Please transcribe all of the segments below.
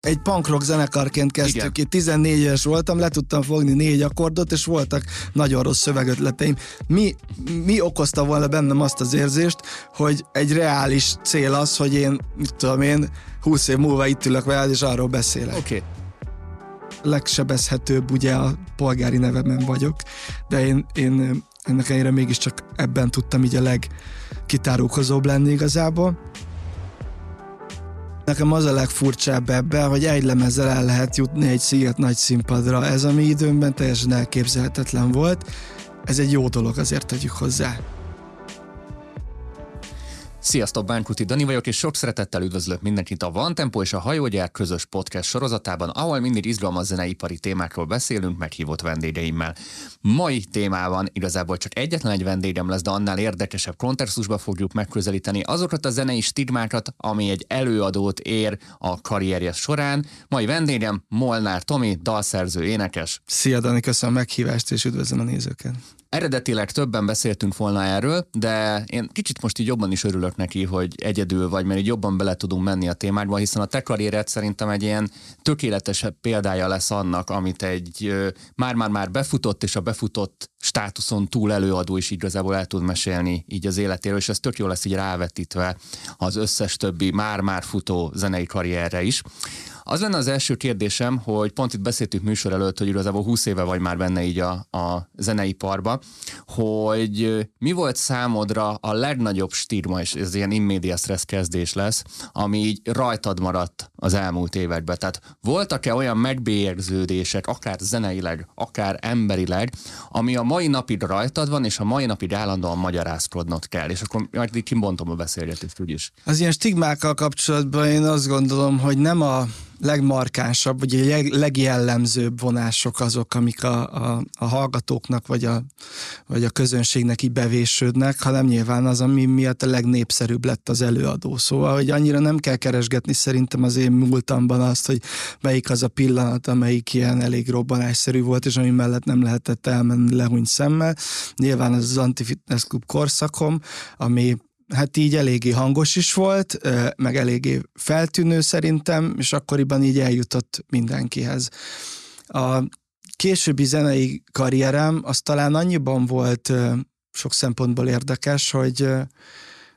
Egy punk rock zenekarként kezdtük ki. 14 éves voltam, le tudtam fogni 4 akkordot, és voltak nagyon rossz szövegötleteim. Mi okozta volna bennem azt az érzést, hogy egy reális cél az, hogy én, mit tudom én, 20 év múlva itt ülök veled, és arról beszélek. Okay. Legsebezhetőbb ugye a polgári nevemen vagyok, de én ennek ellenére mégiscsak ebben tudtam így a legkitárulkozóbb lenni igazából. Nekem az a legfurcsább ebben, hogy egy lemezzel el lehet jutni egy sziget nagy színpadra. Ez a mi időmben teljesen elképzelhetetlen volt. Ez egy jó dolog, azért tegyük hozzá. Sziasztok, Bánkuti Dani vagyok, és sok szeretettel üdvözlök mindenkit a Van Tempo és a Hajógyár közös podcast sorozatában, ahol mindig izgalmas zeneipari témákról beszélünk meghívott vendégeimmel. Mai témában igazából csak egyetlen egy vendégem lesz, de annál érdekesebb kontextusba fogjuk megközelíteni azokat a zenei stigmákat, ami egy előadót ér a karrierje során. Mai vendégem Molnár Tomi, dalszerző, énekes. Szia Dani, köszönöm a meghívást, és üdvözlöm a nézőket. Eredetileg többen beszéltünk volna erről, de én kicsit most így jobban is örülök neki, hogy egyedül vagy, mert így jobban bele tudunk menni a témákba, hiszen a te karriered szerintem egy ilyen tökéletesebb példája lesz annak, amit egy már-már befutott és a befutott státuszon túl előadó is igazából el tud mesélni így az életéről, és ez tök jó lesz így rávetítve az összes többi már-már futó zenei karrierre is. Az lenne az első kérdésem, hogy pont itt beszéltünk műsor előtt, hogy igazából 20 éve vagy már benne így a zeneiparba, hogy mi volt számodra a legnagyobb stigma, és ez ilyen immédiás stressz kezdés lesz, ami így rajtad maradt az elmúlt években. Tehát voltak-e olyan megbélyegződések, akár zeneileg, akár emberileg, ami a mai napig rajtad van, és a mai napig állandóan magyarázkodnod kell, és akkor majd kibontom a beszélgetést úgyis. Az ilyen stigmákkal kapcsolatban én azt gondolom, hogy nem a legmarkánsabb, vagy a legjellemzőbb vonások azok, amik a hallgatóknak, vagy a közönségnek így bevésődnek, hanem nyilván az, ami miatt a legnépszerűbb lett az előadó. Szóval, hogy annyira nem kell keresgetni szerintem az én múltamban azt, hogy melyik az a pillanat, amelyik ilyen elég robbanásszerű volt, és ami mellett nem lehetett elmenni lehúny szemmel. Nyilván az Anti Fitness Club korszakom, ami hát így eléggé hangos is volt, meg eléggé feltűnő szerintem, és akkoriban így eljutott mindenkihez. A későbbi zenei karrierem az talán annyiban volt sok szempontból érdekes, hogy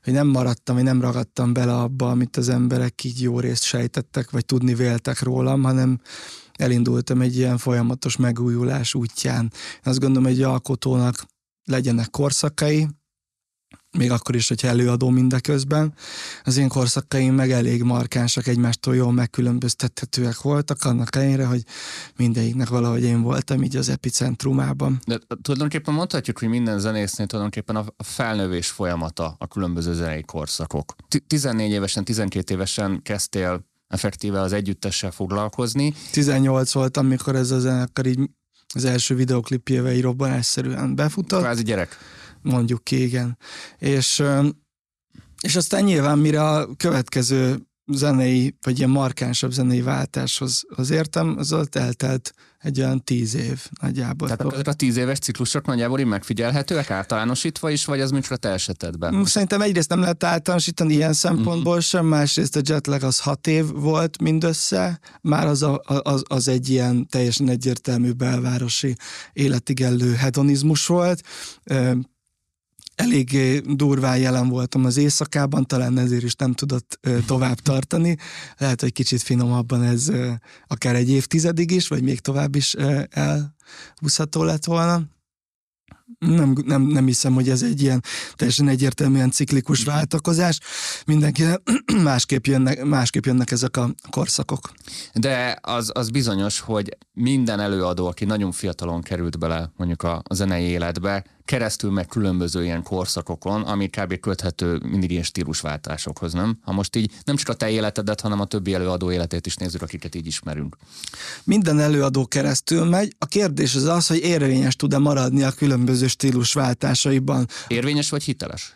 nem maradtam, vagy nem ragadtam bele abba, amit az emberek így jó részt sejtettek, vagy tudni véltek rólam, hanem elindultam egy ilyen folyamatos megújulás útján. Azt gondolom, hogy egy alkotónak legyenek korszakai, még akkor is, hogyha előadó mindeközben. Az én korszakaim meg elég markánsak, egymástól jól megkülönböztethetőek voltak, annak ellenére, hogy mindegyiknek valahogy én voltam így az epicentrumában. De tulajdonképpen mondhatjuk, hogy minden zenésznél tulajdonképpen a felnövés folyamata a különböző zenei korszakok. 14 évesen, 12 évesen kezdtél effektíve az együttessel foglalkozni. 18 voltam, amikor ez a zenekar így az első videoklipjével így robbanásszerűen befutott. Kvázi gyerek. Mondjuk ki, igen. És aztán nyilván mire a következő zenei, vagy ilyen markánsabb zenei váltáshoz értem, az ott eltelt egy olyan 10 év nagyjából. Tehát ezek a 10 éves ciklusok nagyjából így megfigyelhetőek, általánosítva is, vagy az műsor a te esetedben? Szerintem egyrészt nem lehet általánosítani ilyen szempontból sem, másrészt a Jetlag az 6 év volt mindössze, már az egy ilyen teljesen egyértelmű belvárosi életigellő hedonizmus volt. Eléggé durván jelen voltam az éjszakában, talán ezért is nem tudott tovább tartani. Lehet, hogy kicsit finomabban ez akár egy évtizedig is, vagy még tovább is elhúzható lett volna. Nem hiszem, hogy ez egy ilyen teljesen egyértelműen ciklikus váltakozás. Mindenkinek másképp jönnek ezek a korszakok. De az bizonyos, hogy minden előadó, aki nagyon fiatalon került bele mondjuk a zenei életbe, keresztül meg különböző ilyen korszakokon, ami kb. Köthető mindig ilyen stílusváltásokhoz, nem? Ha most így nem csak a te életedet, hanem a többi előadó életét is nézzük, akiket így ismerünk. Minden előadó keresztül megy. A kérdés az az, hogy érvényes tud-e maradni a különböző stílusváltásaiban. Érvényes vagy hiteles?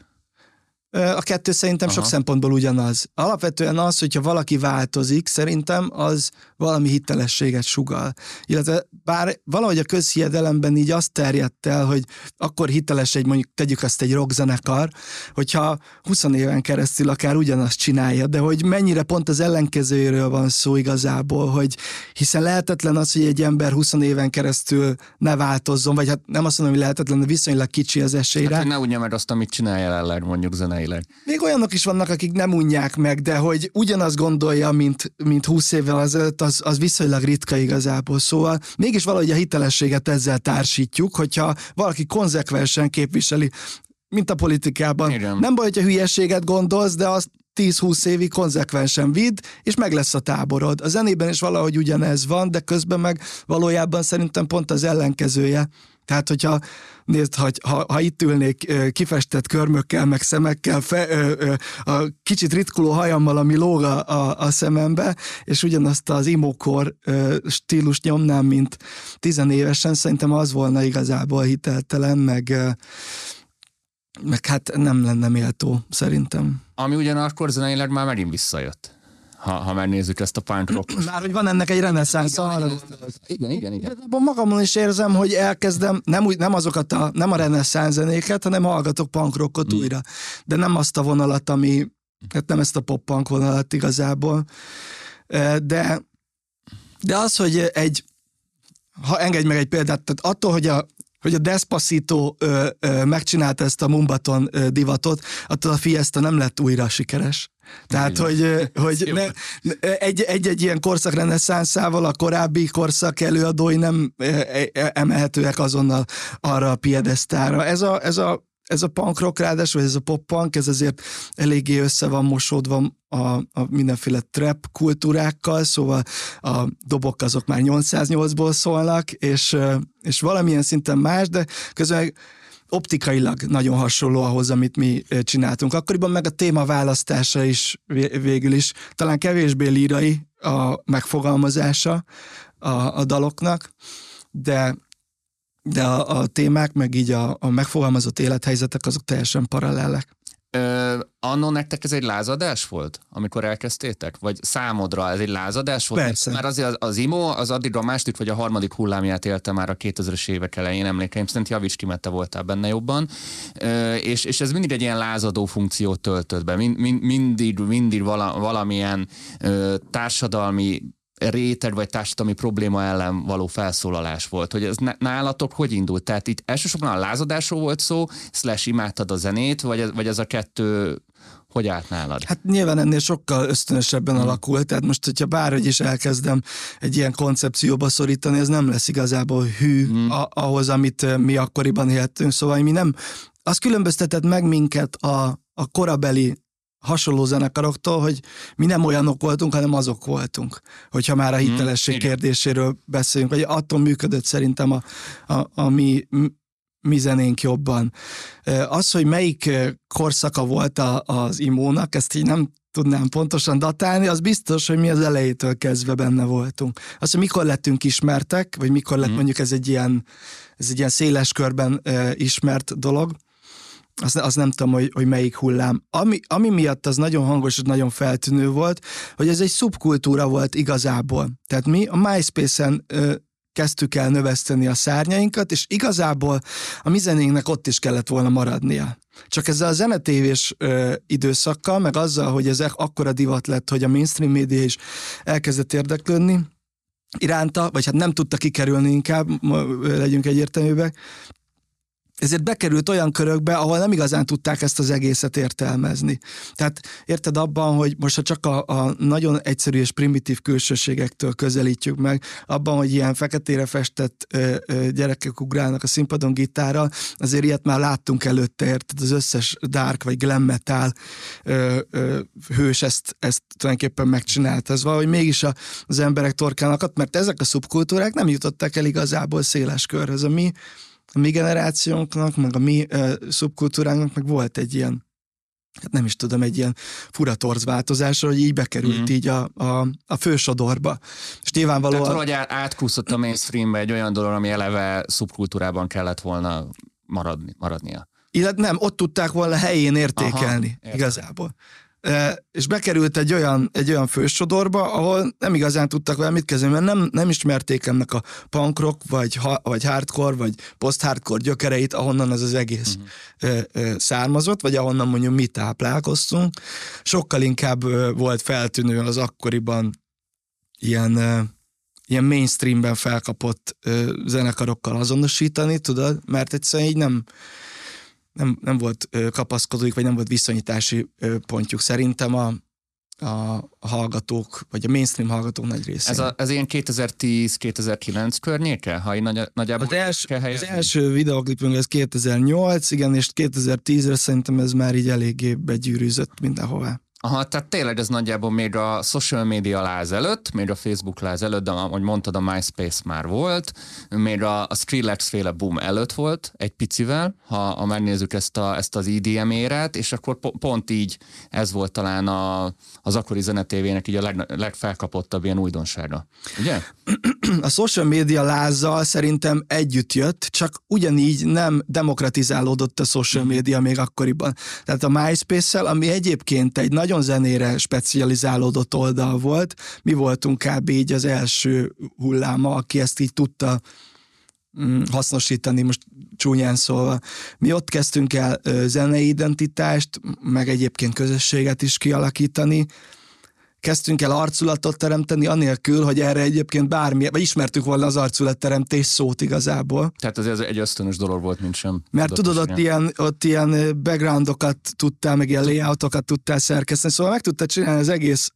A kettő szerintem sok szempontból ugyanaz. Alapvetően az, hogyha valaki változik, szerintem az valami hitelességet sugall. Illetve bár valahogy a közhiedelemben így azt terjedt el, hogy akkor hiteles egy, mondjuk tegyük azt egy rockzenekar, hogyha 20 éven keresztül akár ugyanazt csinálja, de hogy mennyire pont az ellenkezőjéről van szó igazából, hogy hiszen lehetetlen az, hogy egy ember 20 éven keresztül ne változzon, vagy hát nem azt mondom, hogy lehetetlen, de viszonylag kicsi az esélyre. Hát, hogy ne unja meg azt, amit csinál jelenleg mondjuk zeneileg. Még olyanok is vannak, akik nem unják meg, de hogy ugyanazt gondolja, mint 20 évvel ezelőtt, az viszonylag ritka igazából. Szóval mégis valahogy a hitelességet ezzel társítjuk, hogyha valaki konzekvensen képviseli, mint a politikában. Igen. Nem baj, hogyha hülyeséget gondolsz, de azt 10-20 évig konzekvensen vidd, és meg lesz a táborod. A zenében is valahogy ugyanez van, de közben meg valójában szerintem pont az ellenkezője. Tehát, hogyha nézd, ha itt ülnék kifestett körmökkel, meg szemekkel, a kicsit ritkuló hajammal, ami lóg a szemembe, és ugyanazt az imókor stílust nyomnám, mint 10 évesen, szerintem az volna igazából hiteltelen, meg hát nem lenne méltó, szerintem. Ami ugyanakkor zeneileg már megint visszajött. Ha már nézzük ezt a punk rock. Már hogy van ennek egy reneszánsza. Igen. Magamon is érzem, hogy elkezdem, nem a reneszánsz zenéket, hanem hallgatok punk rockot újra. De nem azt a vonalat, ami, hát nem ezt a pop-punk vonalat igazából. De az, hogy ha engedj meg egy példát, tehát attól, hogy a Despacito megcsinálta ezt a Mumbaton divatot, attól a Fiesta nem lett újra sikeres. Tehát, hogy egy ilyen korszak reneszánszával a korábbi korszak előadói nem emelhetőek azonnal arra a piedesztára. Ez a punk rock, ráadásul ez a pop-punk, ez azért eléggé össze van mosódva a mindenféle trap kultúrákkal, szóval a dobok azok már 808-ból szólnak, és valamilyen szinten más, de közben optikailag nagyon hasonló ahhoz, amit mi csináltunk. Akkoriban meg a téma választása is végül is talán kevésbé lírai a megfogalmazása a daloknak, de a témák, meg így a megfogalmazott élethelyzetek, azok teljesen paralellek. Anno nektek ez egy lázadás volt, amikor elkezdtétek? Vagy számodra ez egy lázadás volt? Persze. Mert azért az IMO az addig a második vagy a harmadik hullámját élte már a 2000-es évek elején, emlékeim szerint, javíts ki, mert te voltál benne jobban. És ez mindig egy ilyen lázadó funkciót töltött be. Mindig valamilyen társadalmi réteg vagy társadalmi probléma ellen való felszólalás volt, hogy ez nálatok hogy indult? Tehát itt elsősorban a lázadásról volt szó, / imádtad a zenét, vagy ez a kettő hogy állt nálad? Hát nyilván ennél sokkal ösztönösebben alakult, tehát most, hogyha bárhogy is elkezdem egy ilyen koncepcióba szorítani, ez nem lesz igazából hű ahhoz, amit mi akkoriban éltünk, szóval mi nem. Az különböztetett meg minket a korabeli hasonló zenekaroktól, hogy mi nem olyanok voltunk, hanem azok voltunk. Hogyha már a hitelesség kérdéséről beszélünk, vagy attól működött szerintem a mi zenénk jobban. Az, hogy melyik korszaka volt az imónak, ezt így nem tudnám pontosan datálni, az biztos, hogy mi az elejétől kezdve benne voltunk. Az, hogy mikor lettünk ismertek, vagy mikor lett mondjuk ez egy ilyen széles körben ismert dolog, azt nem tudom, hogy melyik hullám. Ami miatt az nagyon hangos, nagyon feltűnő volt, hogy ez egy szubkultúra volt igazából. Tehát mi a MySpace-en kezdtük el növeszteni a szárnyainkat, és igazából a mi zenénknek ott is kellett volna maradnia. Csak ezzel a zenetévés időszakkal, meg azzal, hogy ez akkora divat lett, hogy a mainstream média is elkezdett érdeklődni iránta, vagy hát nem tudta kikerülni, inkább legyünk egyértelműbbek, ezért bekerült olyan körökbe, ahol nem igazán tudták ezt az egészet értelmezni. Tehát érted abban, hogy most ha csak a nagyon egyszerű és primitív külsőségektől közelítjük meg, abban, hogy ilyen feketére festett gyerekek ugrálnak a színpadon gitárral, azért ilyet már láttunk előtte, érted, az összes dark vagy glam metal hős ezt tulajdonképpen megcsinálta. Ez valahogy mégis az emberek torkának, mert ezek a szubkultúrák nem jutottak el igazából széles körhöz. A mi generációnknak, meg a mi szubkultúránknak meg volt egy ilyen, hát nem is tudom, egy ilyen fura torzváltozásra, hogy így bekerült így a fősodorba. És nyilvánvalóan... Tehát valahogy átkúszott a mainstreambe egy olyan dolog, ami eleve szubkultúrában kellett volna maradnia. Illetve nem, ott tudták volna helyén értékelni. Aha, igazából. És bekerült egy olyan fősodorba, ahol nem igazán tudtak vele mit kezdeni, mert nem ismerték ennek a punk rock, vagy hardcore, vagy post-hardcore gyökereit, ahonnan ez az egész származott, vagy ahonnan mondjuk mi táplálkoztunk. Sokkal inkább volt feltűnő az akkoriban ilyen mainstreamben felkapott zenekarokkal azonosítani, tudod? Mert egyszerűen így nem volt kapaszkodóik, vagy nem volt viszonyítási pontjuk szerintem a hallgatók, vagy a mainstream hallgatók nagy része. Ez ilyen 2010-2009 környéke? Ha én nagyjából az első videoklipünk ez 2008, igen, és 2010-re szerintem ez már így eléggé begyűrűzött mindenhová. Aha, tehát tényleg ez nagyjából még a social media láz előtt, még a Facebook láz előtt, de ahogy mondtad, a MySpace már volt, még a Skrillex féle boom előtt volt egy picivel, ha megnézzük ezt az EDM érát, és akkor pont így ez volt talán az akkori zenetévének így a legfelkapottabb ilyen újdonsága, ugye? A social media lázzal szerintem együtt jött, csak ugyanígy nem demokratizálódott a social media még akkoriban. Tehát a MySpace-szel, ami egyébként egy nagyon zenére specializálódott oldal volt, mi voltunk kb. Így az első hulláma, aki ezt így tudta hasznosítani, most csúnyán szólva. Mi ott kezdtünk el zenei identitást, meg egyébként közösséget is kialakítani, kezdtünk el arculatot teremteni, anélkül, hogy erre egyébként vagy ismertük volna az arculatteremtés szót igazából. Tehát ez egy ösztönös dolog volt, mint sem. Mert tudod, ott ilyen backgroundokat tudtál, meg ilyen layoutokat tudtál szerkeszteni, szóval meg tudtál csinálni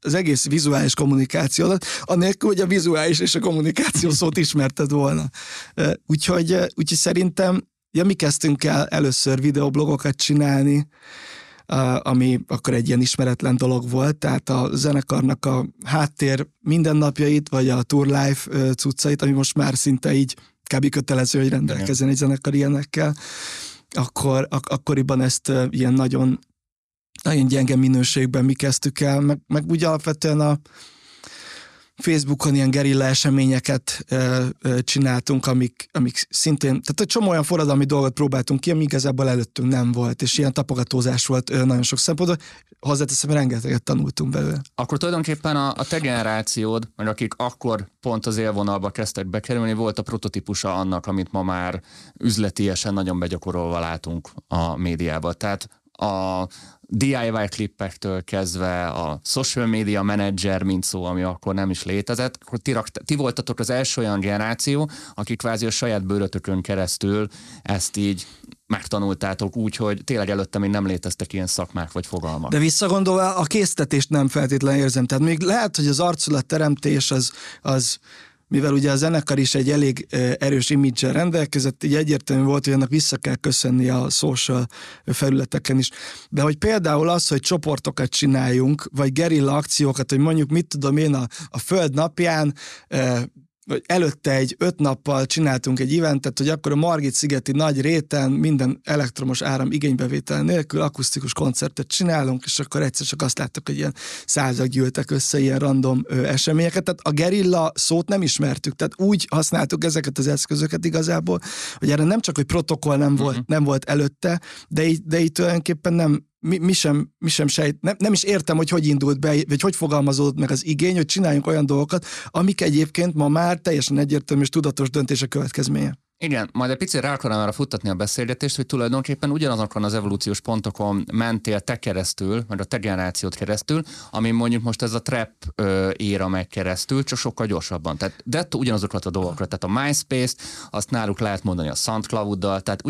az egész vizuális kommunikációdat, anélkül, hogy a vizuális és a kommunikáció szót ismerted volna. Úgyhogy szerintem, mi kezdtünk el először videoblogokat csinálni, ami akkor egy ilyen ismeretlen dolog volt, tehát a zenekarnak a háttér mindennapjait, vagy a Tour Life cuccait, ami most már szinte így kb. Kötelező, hogy rendelkezzen egy zenekar ilyenekkel, akkor akkoriban ezt ilyen nagyon, nagyon gyenge minőségben mi kezdtük el, meg úgy alapvetően a Facebookon ilyen gerilla eseményeket csináltunk, amik szintén, tehát egy csomó olyan forradalmi dolgot próbáltunk ki, ami igazából előttünk nem volt, és ilyen tapogatózás volt nagyon sok szempontból, hozzáteszem, rengeteget tanultunk belőle. Akkor tulajdonképpen a te generációd, vagy akik akkor pont az élvonalba kezdtek bekerülni, volt a prototípusa annak, amit ma már üzletiesen nagyon begyakorolva látunk a médiában. Tehát a DIY klippektől kezdve a social media manager, mint szó, ami akkor nem is létezett, akkor ti voltatok az első olyan generáció, akik kvázi a saját bőrötökön keresztül ezt így megtanultátok úgy, hogy tényleg előtte még nem léteztek ilyen szakmák vagy fogalmak. De visszagondolva a késztetést nem feltétlenül érzem. Tehát még lehet, hogy az arculatteremtés az mivel ugye a zenekar is egy elég erős image-el rendelkezett, így egyértelmű volt, hogy ennek vissza kell köszönni a social felületeken is. De hogy például az, hogy csoportokat csináljunk, vagy gerilla akciókat, hogy mondjuk mit tudom én a Föld napján, vagy előtte 5 nappal csináltunk egy eventet, hogy akkor a Margit-szigeti nagy réten minden elektromos áram igénybevétel nélkül akusztikus koncertet csinálunk, és akkor egyszer csak azt láttuk, hogy ilyen 100-ak gyűltek össze ilyen random eseményeket. Tehát a gerilla szót nem ismertük, tehát úgy használtuk ezeket az eszközöket igazából, hogy erre nem csak, hogy protokoll nem volt előtte, de így tulajdonképpen nem, mi sem sejt, nem is értem, hogy indult be, vagy hogy fogalmazódott meg az igény, hogy csináljunk olyan dolgokat, amik egyébként ma már teljesen egyértelmű és tudatos döntése következménye. Igen, majd egy picit rá akarom arra futtatni a beszélgetést, hogy tulajdonképpen ugyanazokon az evolúciós pontokon mentél te keresztül, vagy a te generációt keresztül, ami mondjuk most ez a trap éra megy keresztül, csak sokkal gyorsabban. Tehát, de ugyanazokat a dolgokra, tehát a MySpace-t, azt náluk lehet mondani a SoundCloud-dal, tehát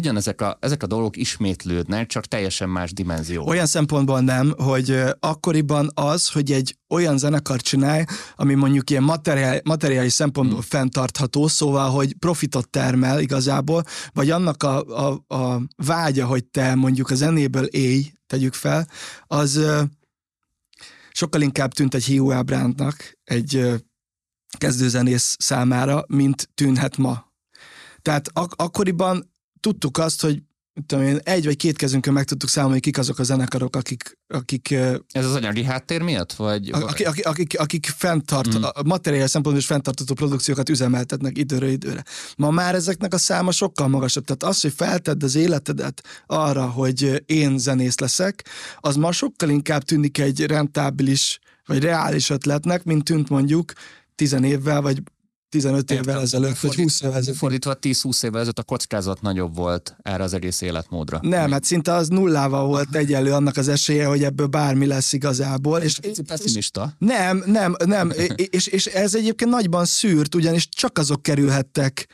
ezek a dolgok ismétlődnek, csak teljesen más dimenzió. Olyan szempontból nem, hogy akkoriban az, hogy egy olyan zenekar csinálj, ami mondjuk ilyen materiális szempontból fenntartható, szóval, hogy profitot termel igazából, vagy annak a vágya, hogy te mondjuk a zenéből élj, tegyük fel, az sokkal inkább tűnt egy hiúábrándnak egy kezdőzenész számára, mint tűnhet ma. Tehát akkoriban tudtuk azt, hogy tudom én, egy vagy két kezünkön meg tudtuk számolni, kik azok a zenekarok, akik ez az anyagi háttér miatt? Vagy... Akik a materiál szempontból is fenntartató produkciókat üzemeltetnek időről időre. Ma már ezeknek a száma sokkal magasabb. Tehát az, hogy feltedd az életedet arra, hogy én zenész leszek, az ma sokkal inkább tűnik egy rentábilis vagy reális ötletnek, mint tűnt mondjuk 10 évvel, vagy 15 évvel ezelőtt, vagy 20 évvel ezelőtt. Fordítva 10-20 évvel ezelőtt a kockázat nagyobb volt erre az egész életmódra. Nem, hát szinte az nullával volt egyenlő annak az esélye, hogy ebből bármi lesz igazából. Pessimista. Nem. és ez egyébként nagyban szűrt, ugyanis csak azok kerülhettek,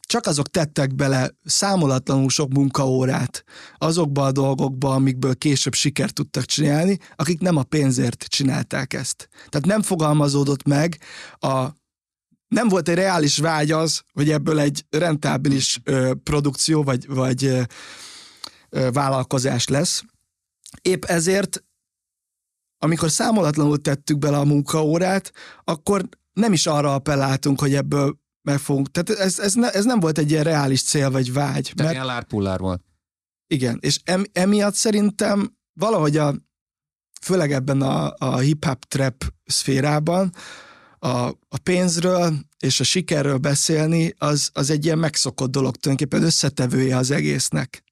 csak azok tettek bele számolatlanul sok munkaórát azokba a dolgokba, amikből később sikert tudtak csinálni, akik nem a pénzért csinálták ezt. Tehát nem fogalmazódott meg nem volt egy reális vágy az, hogy ebből egy rentábilis produkció vagy vállalkozás lesz. Épp ezért, amikor számolatlanul tettük bele a munkaórát, akkor nem is arra appelláltunk, hogy ebből meg fogunk. Tehát ez nem volt egy ilyen reális cél vagy vágy. Tehát ilyen lárpullár volt. Igen, és emiatt szerintem valahogy főleg ebben a hip-hop trap szférában a pénzről és a sikerről beszélni, az egy ilyen megszokott dolog, tulajdonképpen összetevője az egésznek.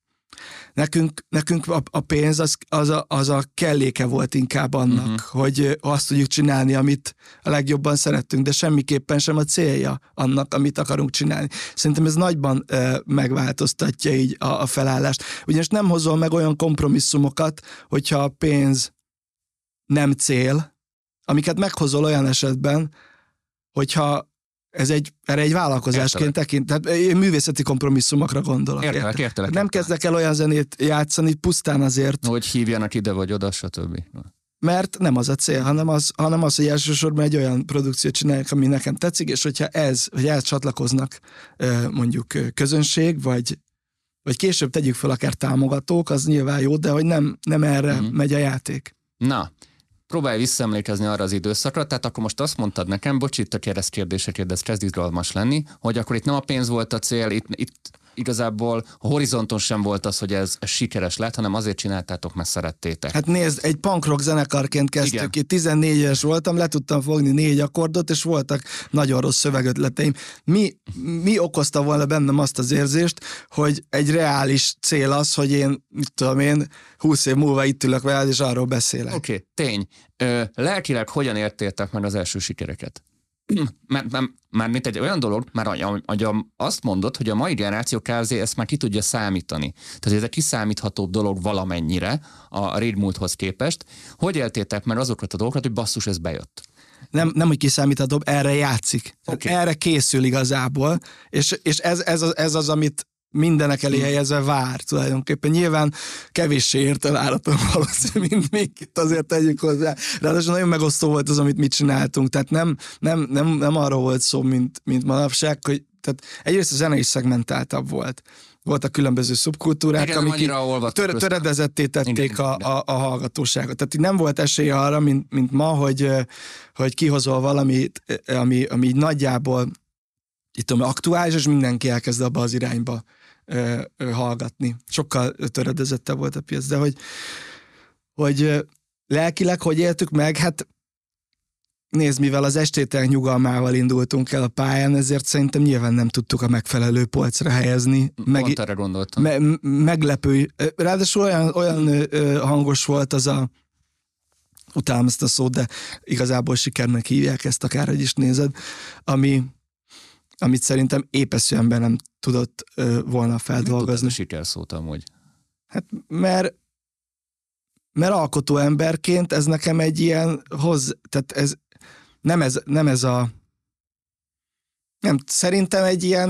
Nekünk a pénz az a kelléke volt inkább annak, hogy azt tudjuk csinálni, amit a legjobban szerettünk, de semmiképpen sem a célja annak, amit akarunk csinálni. Szerintem ez nagyban megváltoztatja így a felállást. Ugyanis nem hozol meg olyan kompromisszumokat, hogyha a pénz nem cél, amiket meghozol olyan esetben, hogyha erre egy vállalkozásként tekint. Tehát én művészeti kompromisszumokra gondolok. Értelek. Nem kezdek el olyan zenét játszani pusztán azért. Hogy hívjanak ide vagy oda, stb. Mert nem az a cél, hanem az, hogy elsősorban egy olyan produkciót csinálják, ami nekem tetszik, és hogyha hogy csatlakoznak mondjuk közönség, vagy később tegyük fel akár támogatók, az nyilván jó, de hogy nem erre megy a játék. Na, próbálj visszaemlékezni arra az időszakra, tehát akkor most azt mondtad nekem, bocs, itt a keresztkérdésekért, ez kezd izgalmas lenni, hogy akkor itt nem a pénz volt a cél, itt igazából a horizonton sem volt az, hogy ez sikeres lett, hanem azért csináltátok, mert szerettétek. Hát nézd, egy punk rock zenekarként kezdtük ki, 14 éves voltam, le tudtam fogni 4 akkordot, és voltak nagyon rossz szövegötleteim. Mi okozta volna bennem azt az érzést, hogy egy reális cél az, hogy én, mit tudom én, 20 év múlva itt ülök veled, és arról beszélek. Oké, tény. Lelkileg hogyan értétek meg az első sikereket? Már mint egy olyan dolog, hogy azt mondod, hogy a mai generáció KZ ezt már ki tudja számítani. Tehát ez egy kiszámíthatóbb dolog valamennyire a régmúlthoz képest. Hogy éltétek már azokat a dolgokat, hogy basszus, ez bejött? Nem úgy kiszámíthatóbb, erre játszik. Okay. Erre készül igazából, és ez az, amit mindenek elé helyezve vár tulajdonképpen. Nyilván kevéssé ért el áratom valószínű, mint még itt azért tegyük hozzá. Ráadásul nagyon megosztó volt az, amit mi csináltunk. Tehát nem arról volt szó, mint manapság, hogy tehát egyrészt a zene is szegmentáltabb volt. Voltak különböző szubkultúrák, igen, amik töredezetté tették a hallgatóságot. Tehát nem volt esély arra, mint ma, hogy kihozol valamit, ami nagyjából itt tudom, aktuális, és mindenki elkezd abba az irányba hallgatni. Sokkal töredezettebb volt a piac, de hogy lelkileg hogy éltük meg, hát nézd, mivel az estétek nyugalmával indultunk el a pályán, ezért szerintem nyilván nem tudtuk a megfelelő polcra helyezni. Pont erre gondoltam. Meglepő. Ráadásul olyan hangos volt az utálom ezt a szót, de igazából sikernek hívják ezt, akárhogy is nézed, amit szerintem épeszű ember nem tudott volna feldolgozni. Mit tudtad a sikerszót amúgy? Hát mert alkotó emberként ez nekem egy ilyen tehát szerintem egy ilyen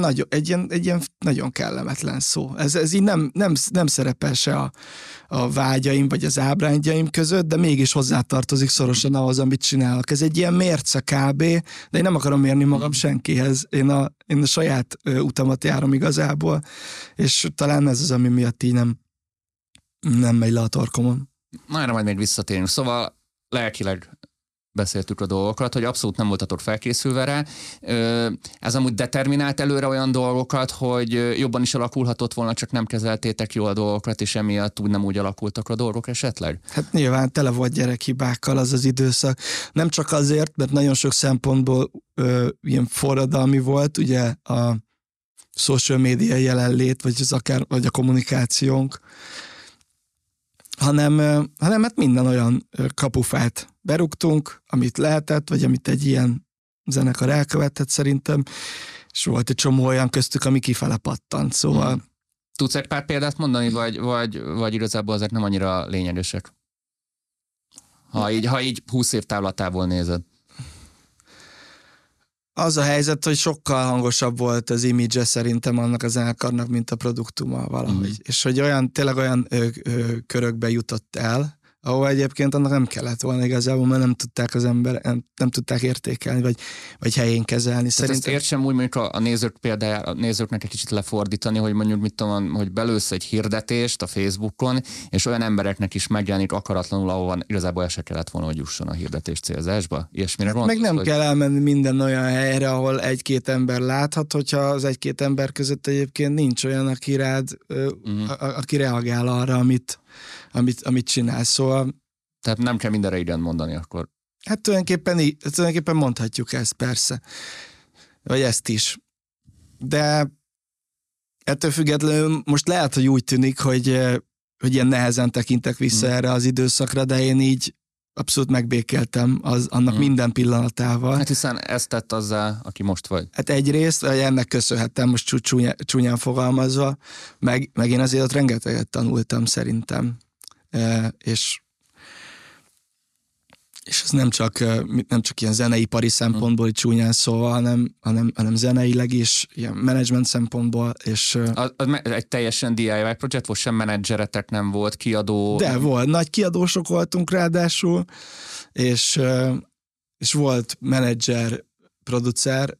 nagyon kellemetlen szó. Ez így nem szerepel se a vágyaim vagy az ábrándjaim között, de mégis hozzátartozik szorosan ahhoz, amit csinálok. Ez egy ilyen mérce kb, de én nem akarom mérni magam senkihez. Én a saját utamat járom igazából, és talán ez az, ami miatt így nem megy le a torkomon. Na, erre majd még visszatérünk. Szóval lelkileg beszéltük a dolgokat, hogy abszolút nem voltatok felkészülve rá. Ez amúgy determinált előre olyan dolgokat, hogy jobban is alakulhatott volna, csak nem kezeltétek jól a dolgokat, és emiatt úgy nem úgy alakultak a dolgok esetleg? Hát nyilván tele volt gyerekhibákkal az az időszak. Nem csak azért, mert nagyon sok szempontból ilyen forradalmi volt, ugye a social media jelenlét, vagy, vagy a kommunikációnk, hanem hát minden olyan kapufát berúgtunk, amit lehetett, vagy amit egy ilyen zenekar elkövetett szerintem, és volt egy csomó olyan köztük, ami kifele pattant, szóval... Tudsz egy pár példát mondani, vagy igazából ezek nem annyira lényegesek? Ha így 20 év távlatából nézed. Az a helyzet, hogy sokkal hangosabb volt az image szerintem annak a zenekarnak, mint a produktuma valahogy. És hogy tényleg olyan körökbe jutott el, ahol egyébként annak nem kellett volna igazából, mert nem tudták az ember, nem tudták értékelni, vagy helyén kezelni. Szerintem értsem úgy mondjuk a nézők például, a nézőknek egy kicsit lefordítani, hogy mondjuk mit tudom, hogy belősz egy hirdetést a Facebookon, és olyan embereknek is megjelenik akaratlanul, ahova igazából se kellett volna, hogy jusson a hirdetés célzásba. Ilyesmire gondolsz? Meg nem kell elmenni minden olyan helyre, ahol egy-két ember láthat, hogyha az egy-két ember között egyébként nincs olyan, aki rád, aki reagál arra, amit csinálsz, szóval... Tehát nem kell mindenre igen mondani akkor. Hát tulajdonképpen mondhatjuk ezt, persze. Vagy ezt is. De ettől függetlenül most lehet, hogy úgy tűnik, hogy ilyen nehezen tekintek vissza erre az időszakra, de én így abszolút megbékeltem annak minden pillanatával. Hát hiszen ezt tett azzal, aki most vagy. Hát egyrészt, hogy ennek köszönhettem, most csúnyán fogalmazva, meg én azért ott rengeteget tanultam szerintem. És ez nem csak ilyen zeneipari szempontból csúnyán szóval, hanem zeneileg is, ilyen menedzsment szempontból. És egy teljesen DIY projekt volt, sem menedzseretek nem volt, kiadó? De volt, nagy kiadósok voltunk ráadásul, és volt menedzser, producer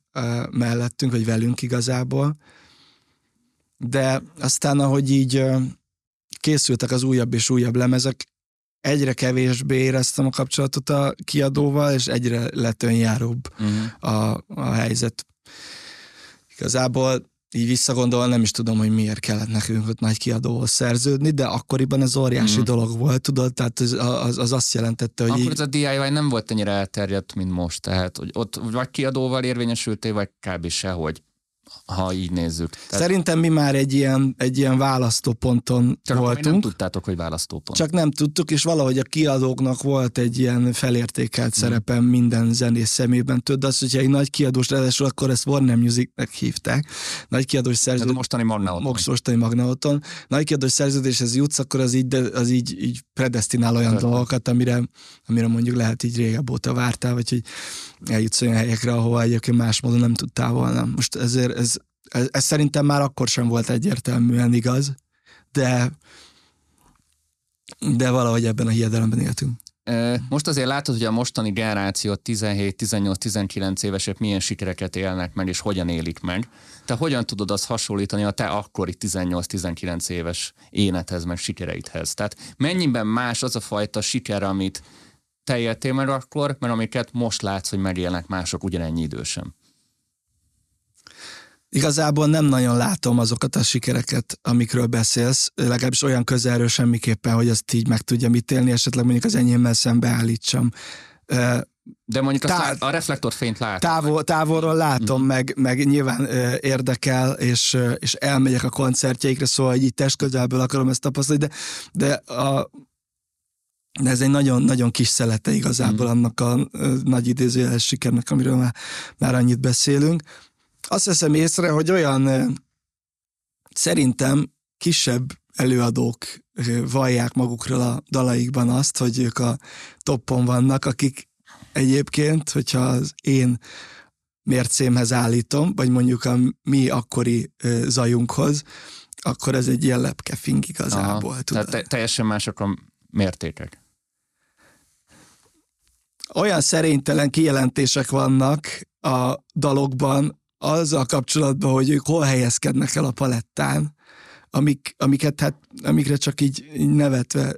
mellettünk, vagy velünk igazából, de aztán ahogy így készültek az újabb és újabb lemezek, egyre kevésbé éreztem a kapcsolatot a kiadóval, és egyre lett önjáróbb a helyzet. Igazából így visszagondolva nem is tudom, hogy miért kellett nekünk ott nagy kiadóhoz szerződni, de akkoriban ez óriási dolog volt, tudod, tehát az azt jelentette, hogy... Akkor ez a DIY nem volt ennyire elterjedt, mint most, tehát hogy ott vagy kiadóval érvényesültél, vagy kb. Sehogy. Ha így nézzük. Tehát... Szerintem mi már egy ilyen választóponton csak voltunk. Nem tudtátok, hogy választópont. Csak nem tudtuk, és valahogy a kiadóknak volt egy ilyen felértékelt szerepe minden zenész szemében. Tudod azt, hogyha egy nagy kiadós, ráadásul akkor ezt Warner Musicnek hívták. Nagy kiadós szerződés. Ez a mostani Magnaoton. Nagy kiadós szerződéshez jutsz, akkor az így predesztinál olyan dolgokat, amire mondjuk lehet így régebb óta vártál, vagy hogy eljutsz olyan helyekre, ahova egyébként más módon nem tudtál volna. Most ezért ez szerintem már akkor sem volt egyértelműen igaz, de valahogy ebben a hiedelemben éltünk. Most azért látod, hogy a mostani generáció 17-18-19 évesek milyen sikereket élnek meg, és hogyan élik meg. Te hogyan tudod azt hasonlítani a te akkori 18-19 éves énedhez, meg sikereidhez? Tehát mennyiben más az a fajta siker, amit te éltél meg akkor, mert amiket most látsz, hogy megélnek mások ugyanennyi idősen? Igazából nem nagyon látom azokat a sikereket, amikről beszélsz, legalábbis olyan közelről semmiképpen, hogy azt így meg tudjam ítélni, esetleg mondjuk az enyémmel szembeállítsam. De mondjuk a reflektorfényt látom. Távolról látom, meg nyilván érdekel, és elmegyek a koncertjeikre, szóval így testközelből akarom ezt tapasztalni, de ez egy nagyon-nagyon kis szelete igazából annak a nagy idézőjeles sikernek, amiről már annyit beszélünk. Azt veszem észre, hogy olyan szerintem kisebb előadók vallják magukról a dalaikban azt, hogy ők a toppon vannak, akik egyébként, hogyha az én mércémhez állítom, vagy mondjuk a mi akkori zajunkhoz, akkor ez egy ilyen lepkefing igazából. Aha, tehát teljesen mások a mértékek. Olyan szerénytelen kijelentések vannak a dalokban, azzal kapcsolatban, hogy ők hol helyezkednek el a palettán, amikre csak így nevetve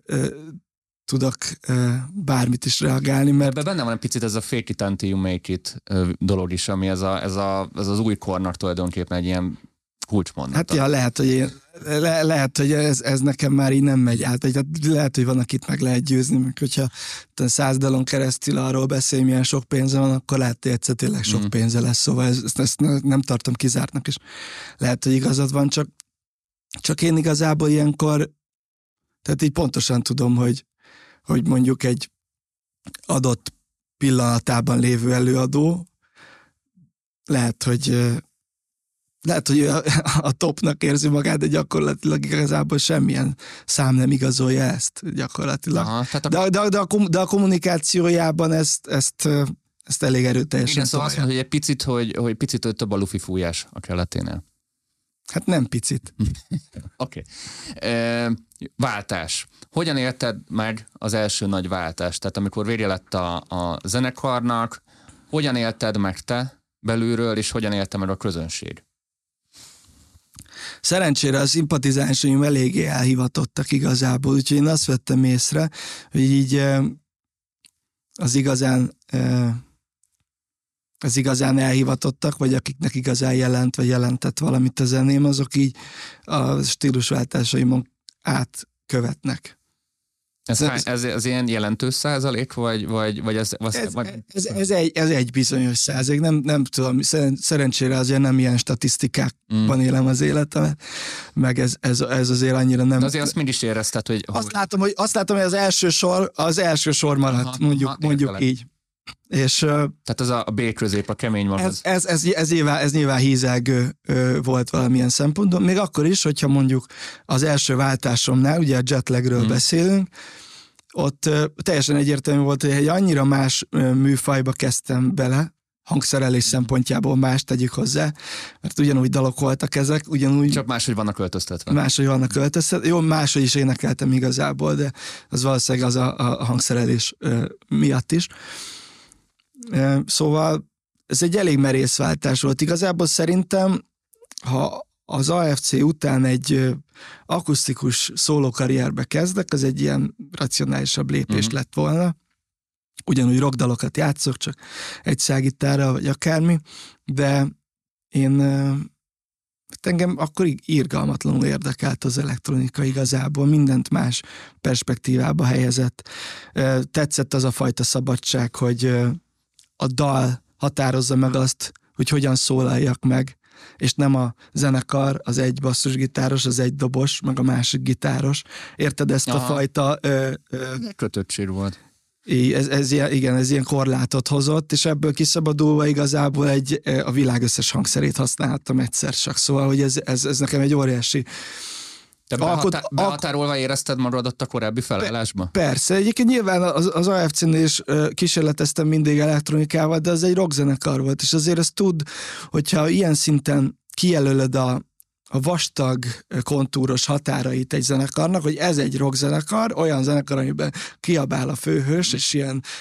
tudok bármit is reagálni, mert... De benne van egy picit ez a fake it until you make it dolog is, ami ez az újkornak tulajdonképpen egy ilyen kulcsmondat. Hát ja, lehet, hogy ez nekem már így nem megy át. Lehet, hogy van, akit meg lehet győzni, mert hogyha 100 dalon keresztül arról beszél, milyen sok pénze van, akkor lehet, hogy egyszer tényleg sok pénze lesz. Szóval ezt nem tartom kizártnak, és lehet, hogy igazad van, csak én igazából ilyenkor, tehát így pontosan tudom, hogy mondjuk egy adott pillanatában lévő előadó lehet, hogy a topnak érzi magát, de gyakorlatilag igazából semmilyen szám nem igazolja ezt gyakorlatilag. Aha, de a kommunikációjában ezt elég erőteljesen. Igen, szóval azt mondod, hogy egy picit, hogy több a lufi fújás a kelleténél. Hát nem picit. Oké. Váltás. Hogyan érted meg az első nagy váltást? Tehát amikor vége lett a zenekarnak, hogyan élted meg te belülről, és hogyan élte meg a közönség? Szerencsére a szimpatizánsaim eléggé elhivatottak igazából, úgyhogy én azt vettem észre, hogy így az igazán elhivatottak, vagy akiknek igazán jelent, vagy jelentett valamit a zeném, azok így a stílusváltásaimon átkövetnek. Ez ilyen jelentős százalék, vagy ez egy bizonyos százalék, nem tudom, szerencsére azért nem ilyen statisztikákban élem az életemet, meg ez azért annyira nem... De azért azt mégis érezted, hogy... Azt látom, hogy az első sor maradt, mondjuk így. És, tehát ez a B közép, a kemény van. Ez nyilván hízelgő volt valamilyen szempontból, még akkor is, hogyha mondjuk az első váltásomnál, ugye a jetlagről beszélünk, ott teljesen egyértelmű volt, hogy egy annyira más műfajba kezdtem bele, hangszerelés szempontjából más, tegyük hozzá, mert ugyanúgy dalok voltak ezek, ugyanúgy... Csak máshogy vannak öltöztetve. Jó, máshogy is énekeltem igazából, de az valószínűleg az a hangszerelés miatt is. Szóval ez egy elég merész váltás volt. Igazából szerintem, ha az AFC után egy akusztikus szólókarrierbe kezdek, az egy ilyen racionálisabb lépés lett volna. Ugyanúgy rockdalokat játszok, csak egy szágitárral, vagy akármi, de engem akkor irgalmatlanul érdekelt az elektronika igazából, mindent más perspektívába helyezett. Tetszett az a fajta szabadság, hogy a dal határozza meg azt, hogy hogyan szólaljak meg, és nem a zenekar, az egy basszusgitáros, az egy dobos, meg a másik gitáros. Érted ezt a fajta... kötöttség volt. Ez ilyen korlátot hozott, és ebből kiszabadulva igazából a világ összes hangszerét használhattam egyszer csak. Szóval, hogy ez nekem egy óriási... Te behatárolva érezted magad ott a korábbi felállásba? Persze, egyébként nyilván az AFC-nél is kísérleteztem mindig elektronikával, de az egy rockzenekar volt, és azért ezt tud, hogyha ilyen szinten kijelölöd a vastag kontúros határait egy zenekarnak, hogy ez egy rockzenekar, olyan zenekar, amiben kiabál a főhős,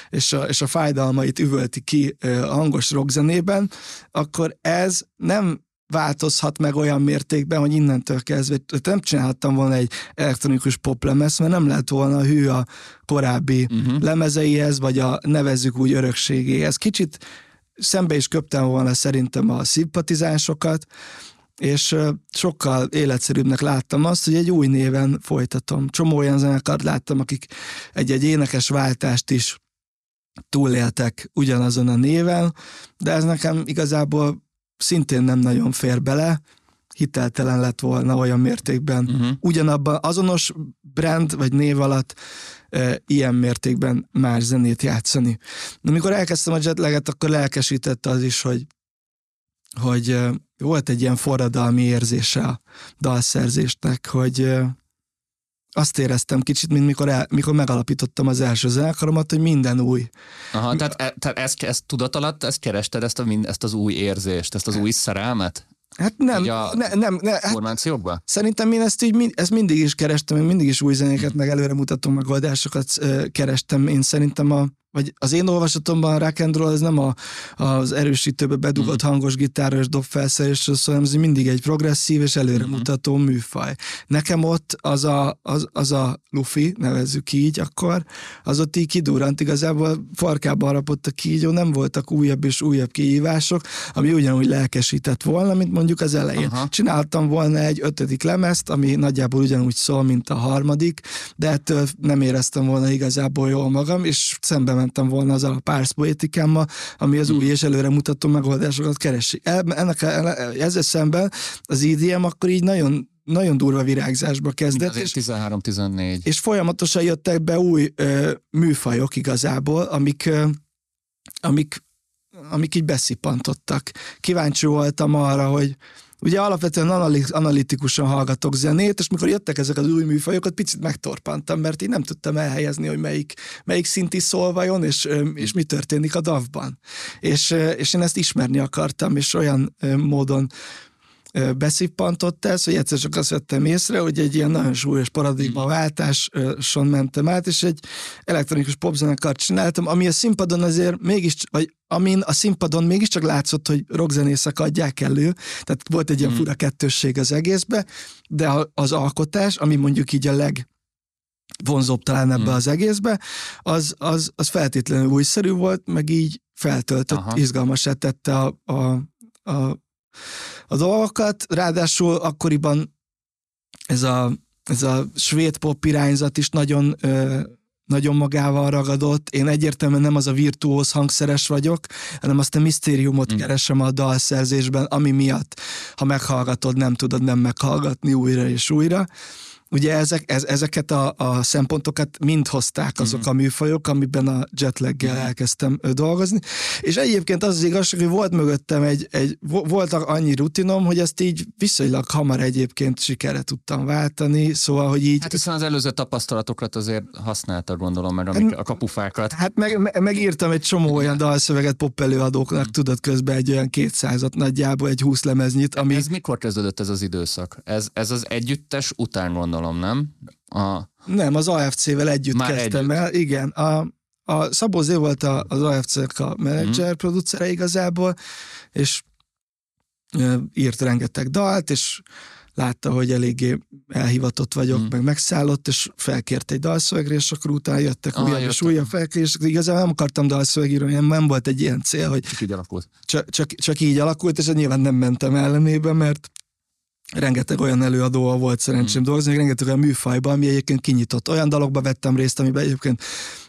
és a fájdalmait üvölti ki a hangos rockzenében, akkor ez nem változhat meg olyan mértékben, hogy innentől kezdve nem csinálhattam volna egy elektronikus poplemez, mert nem lett volna hű a korábbi lemezeihez, vagy a nevezzük úgy örökségéhez. Kicsit szembe is köptem volna szerintem a szimpatizánsokat, és sokkal életszerűbbnek láttam azt, hogy egy új néven folytatom. Csomó olyan zenekart láttam, akik egy-egy énekes váltást is túléltek ugyanazon a néven, de ez nekem igazából szintén nem nagyon fér bele, hiteltelen lett volna olyan mértékben. Ugyanabban azonos brand vagy név alatt ilyen mértékben más zenét játszani. De amikor elkezdtem a jetlaget, akkor lelkesítette az is, hogy volt egy ilyen forradalmi érzése a dalszerzésnek, hogy azt éreztem kicsit, mint mikor megalapítottam az első zenekaromat, hogy minden új. Aha, tehát ezt tudat alatt, ezt kerested, ezt az új érzést, ezt az új szerelmet? Hát nem. Formációkban? Hát, szerintem én ezt mindig is kerestem, én mindig is új zenéket, meg előremutató megoldásokat kerestem. Én szerintem a vagy az én olvasatomban a rock and roll ez nem az erősítőbe bedugott hangos gitáros dobfelszerelésről szól, hanem ez mindig egy progresszív és előremutató műfaj. Nekem ott az a lufi, nevezzük így akkor, az ott így kidurrant, igazából farkába harapott a kígyó, nem voltak újabb és újabb kihívások, ami ugyanúgy lelkesített volna, mint mondjuk az elején. Aha. Csináltam volna egy 5. lemezt, ami nagyjából ugyanúgy szól, mint a 3., de ettől nem éreztem volna igazából jól magam, és szembe mentem volna azzal a Pars Poetikámmal, ami az új és előremutató megoldásokat keresi. Ezzel szemben az EDM akkor így nagyon nagyon durva virágzásba kezdett. És 13-14. És folyamatosan jöttek be új műfajok igazából, amik így beszippantottak. Kíváncsi voltam arra, hogy ugye alapvetően analitikusan hallgatok zenét, és mikor jöttek ezek az új műfajokat, picit megtorpantam, mert így nem tudtam elhelyezni, hogy melyik szinti szól vajon, és mi történik a davban. És én ezt ismerni akartam, és olyan módon beszippantott ez, hogy egyszer csak azt vettem észre, hogy egy ilyen nagyon súlyos paradigmaváltáson mentem át, és egy elektronikus popzenekart csináltam, ami a színpadon azért mégis, vagy amin a színpadon mégiscsak látszott, hogy rockzenészek adják elő, tehát volt egy ilyen fura kettősség az egészbe, de az alkotás, ami mondjuk így a legvonzóbb talán ebbe az egészbe, az feltétlenül újszerű volt, meg így feltöltött, izgalmasá tette a dolgokat, ráadásul akkoriban ez a svéd pop irányzat is nagyon, nagyon magával ragadott. Én egyértelműen nem az a virtuóz hangszeres vagyok, hanem azt a misztériumot keresem a dalszerzésben, ami miatt, ha meghallgatod, nem tudod nem meghallgatni újra és újra. Ugye ezeket a szempontokat mind hozták azok a műfajok, amiben a jetlaggel elkezdtem dolgozni, és egyébként az igazság, hogy volt mögöttem voltak annyi rutinom, hogy ezt így viszonylag hamar egyébként sikerre tudtam váltani, szóval, hogy így... Hát hiszen az előző tapasztalatokat azért használtad, gondolom, meg a kapufákat. Hát megírtam egy csomó olyan dalszöveget popelőadóknak, tudod, közben egy olyan 200-at nagyjából, egy 20 lemeznyit, ami... Ez mikor kezdődött ez az időszak? Ez az együttes után, gondolom, nem? Nem, az AFC-vel együtt már kezdtem el. Igen, a Szabó Zé volt az AFC-nek a menedzser, producere igazából, és írt rengeteg dalt, és látta, hogy eléggé elhivatott vagyok, meg megszállott, és felkért egy dalszövegre, és akkor utána jöttek újabb és újabb felkérések. Igazából nem akartam dalszövegírni, nem volt egy ilyen cél, hogy csak így alakult. Csak így alakult, és nyilván nem mentem ellenébe, mert rengeteg olyan előadóval volt szerencsém dolgozni, rengeteg olyan műfajban, ami egyébként kinyitott. Olyan dalokba vettem részt, amiben egyébként,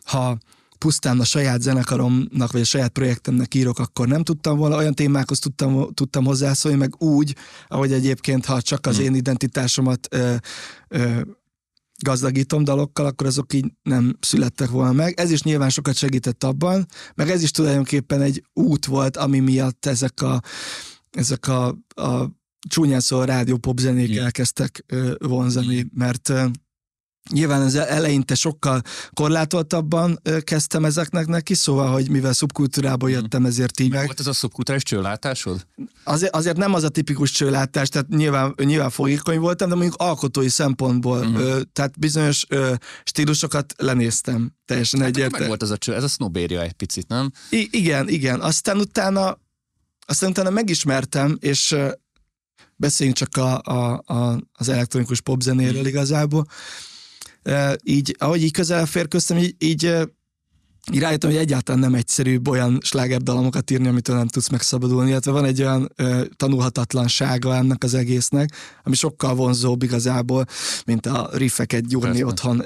ha pusztán a saját zenekaromnak, vagy a saját projektemnek írok, akkor nem tudtam volna, olyan témákhoz tudtam hozzászólni, meg úgy, ahogy egyébként, ha csak az én identitásomat gazdagítom dalokkal, akkor azok így nem születtek volna meg. Ez is nyilván sokat segített abban, meg ez is tulajdonképpen egy út volt, ami miatt ezek a csúnyán szól a rádió popzenék elkezdtek vonzani, mert nyilván az eleinte sokkal korlátoltabban kezdtem ezeknek neki, szóval, hogy mivel szubkultúrából jöttem, ezért így meg... Volt ez a szubkultúrás csőlátásod? Azért nem az a tipikus csőlátás, tehát nyilván fogékony voltam, de mondjuk alkotói szempontból, tehát bizonyos stílusokat lenéztem teljesen egyértelműen. Meg volt ez a cső, ez a sznobérja egy picit, nem? Igen. Aztán utána megismertem, és... Beszéljünk csak az elektronikus popzenéről igazából. Így, ahogy így közel férkőztem, így rájöttem, hogy egyáltalán nem egyszerű olyan slágerdalamokat írni, amitől nem tudsz megszabadulni. Illetve van egy olyan tanulhatatlansága ennek az egésznek, ami sokkal vonzóbb igazából, mint a riffeket gyúrni otthon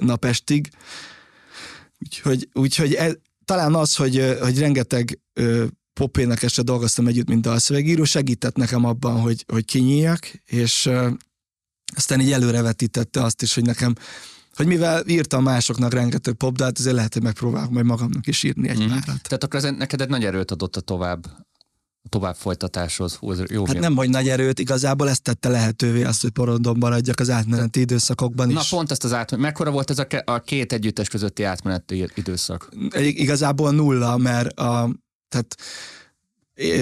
napestig. Úgyhogy talán az, hogy rengeteg popénekesre dolgoztam együtt, mint dalszövegíró, segített nekem abban, hogy kinyíljak, és aztán így előrevetítette azt is, hogy nekem, hogy mivel írtam másoknak rengeteg popdalt, azért lehet, hogy megpróbálok majd magamnak is írni egy párat. Tehát akkor ez neked egy nagy erőt adott a tovább folytatáshoz. Jó, hát nem vagy nagy erőt, igazából ezt tette lehetővé azt, hogy porondon maradjak az átmeneti időszakokban is. Na pont ezt az átmenet, mekkora volt ez a két együttes közötti átmeneti időszak? Igazából nulla, mert tehát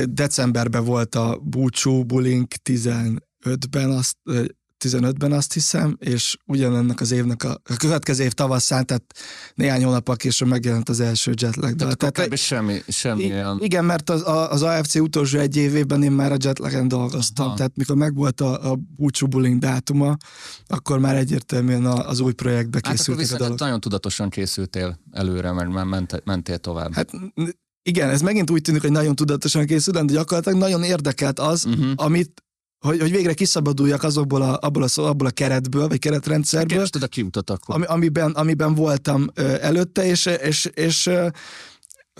decemberben volt a búcsú bulink 15-ben, 15-ben azt hiszem, és ugyanennek az évnek a következő év tavaszán, tehát néhány hónappal később megjelent az első Jetlag dal. Tehát semmi olyan. Igen, mert az AFC utolsó egy évében én már a Jetlagen dolgoztam, tehát mikor megvolt a búcsú buling dátuma, akkor már egyértelműen az új projektbe készültek a dalok. Nagyon tudatosan készültél előre, mert már mentél tovább. Hát, igen, ez megint úgy tűnik, hogy nagyon tudatosan készült, de gyakorlatilag nagyon érdekelt az, amit hogy végre kiszabaduljak abból a keretből, vagy keretrendszerből, amiben voltam előtte, és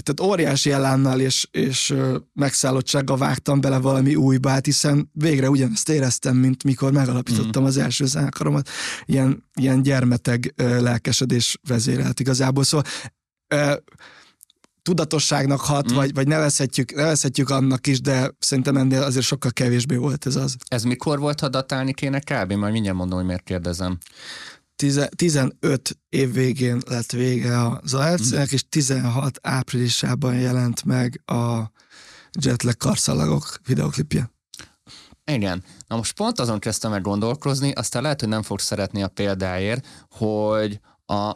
tehát óriási elánnal és megszállottsággal vágtam bele valami újba, hát hiszen végre ugyanezt éreztem, mint mikor megalapítottam az első zenekaromat. Ilyen gyermeteg lelkesedés vezérelt igazából. Szóval tudatosságnak hat, vagy nevezhetjük annak is, de szerintem ennél azért sokkal kevésbé volt ez az. Ez mikor volt, ha datálni kéne kb? Majd mindjárt mondom, hogy miért kérdezem. 15 év végén lett vége az AFC-nek, és 16 áprilisában jelent meg a Jetlag Karszalagok videoklipje. Igen. Na most pont azon kezdtem meg gondolkozni, aztán lehet, hogy nem fogsz szeretni a példáért, hogy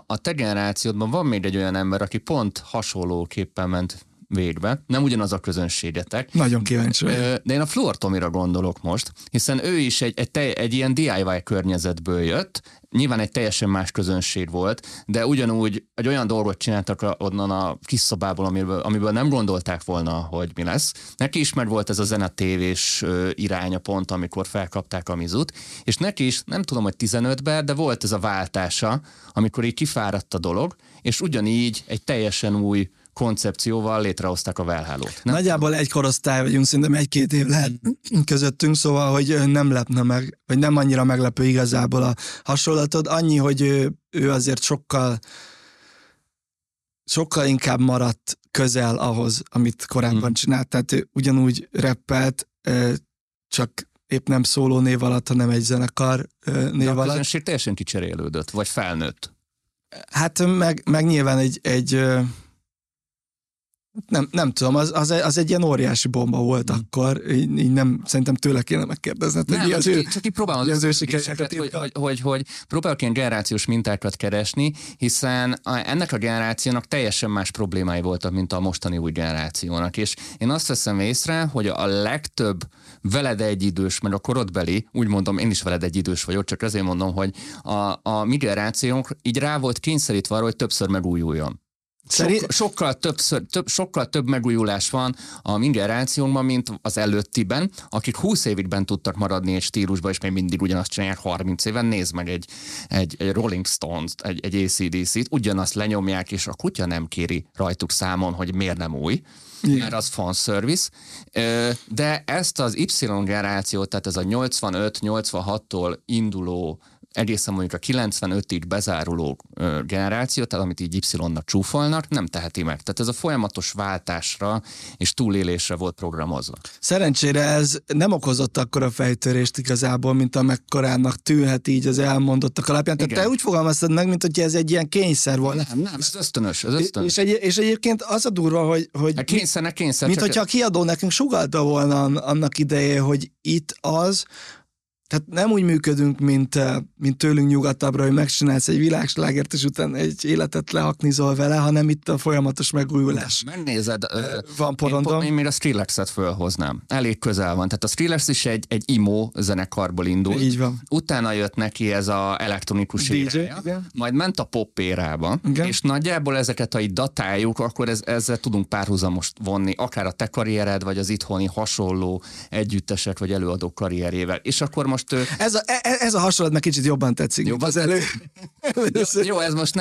a te generációdban van még egy olyan ember, aki pont hasonlóképpen ment végbe. Nem ugyanaz a közönségetek. Nagyon kíváncsi. De én a Flór Tomira gondolok most, hiszen ő is egy ilyen DIY környezetből jött, nyilván egy teljesen más közönség volt, de ugyanúgy egy olyan dolgot csináltak onnan a kis szobából, amiből nem gondolták volna, hogy mi lesz. Neki is meg volt ez a zenetévés iránya pont, amikor felkapták a Mizút, és neki is, nem tudom, hogy 15-ben, de volt ez a váltása, amikor így kifáradt a dolog, és ugyanígy egy teljesen új koncepcióval létrehozták a Valhallát. Nagyjából egy korosztály vagyunk, szerintem egy-két év lehet közöttünk, szóval, hogy nem lepne meg, vagy nem annyira meglepő igazából a hasonlatod. Annyi, hogy ő azért sokkal inkább maradt közel ahhoz, amit korábban csinált. Tehát ő ugyanúgy rappelt, csak épp nem szóló név alatt, hanem egy zenekar név alatt. A közönség teljesen kicserélődött, vagy felnőtt? Hát meg nyilván egy nem tudom, az egy ilyen óriási bomba volt akkor, így nem, szerintem tőle kéne megkérdezned, hogy mi az ő sikereket. Hogy próbálok ilyen generációs mintákat keresni, hiszen ennek a generációnak teljesen más problémái voltak, mint a mostani új generációnak, és én azt veszem észre, hogy a legtöbb veled egy idős, meg a korodbeli, úgy mondom, én is veled egy idős vagyok, csak azért mondom, hogy a mi generációnk így rá volt kényszerítve arra, hogy többször megújuljon. Sokkal több megújulás van a mi generációnkban, mint az előttiben, akik 20 évig bent tudtak maradni egy stílusban, és még mindig ugyanazt csinálják 30 éven. Nézd meg egy Rolling Stones, egy ACDC-t, ugyanazt lenyomják, és a kutya nem kéri rajtuk számon, hogy miért nem új, mert az fanservice. De ezt az Y generációt, tehát ez a 85-86-tól induló, egészen mondjuk a 95-ig bezáruló generáció, tehát amit így Y-nak csúfolnak, nem teheti meg. Tehát ez a folyamatos váltásra és túlélésre volt programozva. Szerencsére ez nem okozott akkora fejtörést igazából, mint amekkorának tűnhet így az elmondottak alapján. Igen. Tehát te úgy fogalmaztad meg, mint hogy ez egy ilyen kényszer volt. Nem, ez ösztönös. Ez ösztönös. És egyébként az a durva, hogy a kényszer. Mint hogyha a kiadó nekünk sugalta volna annak idején, hogy itt az, tehát nem úgy működünk, mint tőlünk nyugatabbra, hogy megcsinálsz egy világslágert, és utána egy életet lehaknizol vele, hanem itt a folyamatos megújulás. Megnézed, van porondom. Én még a Skrillexet fölhoznám. Elég közel van. Tehát a Skrillex is egy imó zenekarból indult. Így van. Utána jött neki ez a elektronikus érája, majd ment a pop érába, és nagyjából ezeket, ha itt datáljuk, akkor ezzel tudunk párhuzamost vonni, akár a te karriered, vagy az itthoni hasonló együttesek, vagy előadók karrierjével. És akkor most ez a hasonlat meg kicsit jobban tetszik. Jó, ez most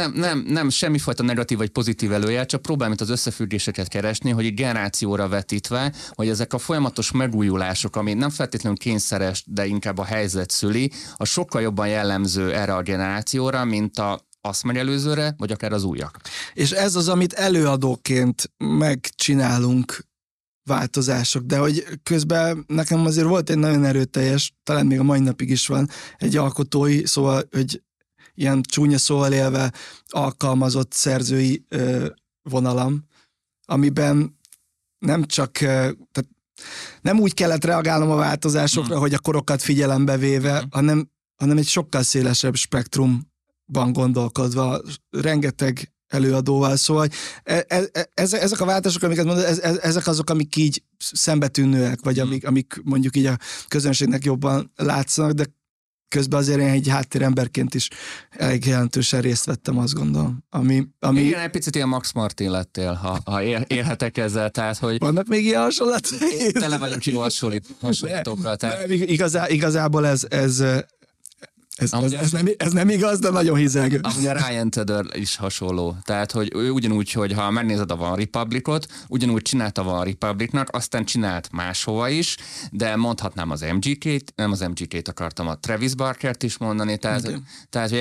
nem semmifajta negatív vagy pozitív előjel, csak próbálom itt az összefüggéseket keresni, hogy generációra vetítve, hogy ezek a folyamatos megújulások, ami nem feltétlenül kényszeres, de inkább a helyzet szüli, a sokkal jobban jellemző erre a generációra, mint azt megelőzőre, vagy akár az újak. És ez az, amit előadóként megcsinálunk, változások, de hogy közben nekem azért volt egy nagyon erőteljes, talán még a mai napig is van, egy alkotói, szóval, hogy ilyen csúnya szóval élve alkalmazott szerzői vonalam, amiben nem csak, tehát nem úgy kellett reagálnom a változásokra, hogy a korokat figyelembe véve, hanem hanem egy sokkal szélesebb spektrumban gondolkodva, rengeteg előadóval, szóval ezek a változások, amiket mondod, ezek azok, amik így szembetűnőek, vagy amik mondjuk így a közönségnek jobban látszanak, de közben azért én egy háttéremberként is elég jelentősen részt vettem, azt gondolom. Igen, egy picit ilyen Max Martin lettél, ha élhetek ezzel, tehát, hogy... Vannak még ilyen hasonlatok? Tele vagyunk ki hasonlítókra, tehát... Igazából ez nem igaz, de nagyon hizelgő. Amúgy a Ryan Tedder is hasonló. Tehát, hogy ő ugyanúgy, hogy ha megnézed a One Republicot, ugyanúgy csinálta a One Republicnak, aztán csinált máshova is, de mondhatnám az MGK-t, nem az MGK-t akartam, a Travis Barkert is mondani, tehát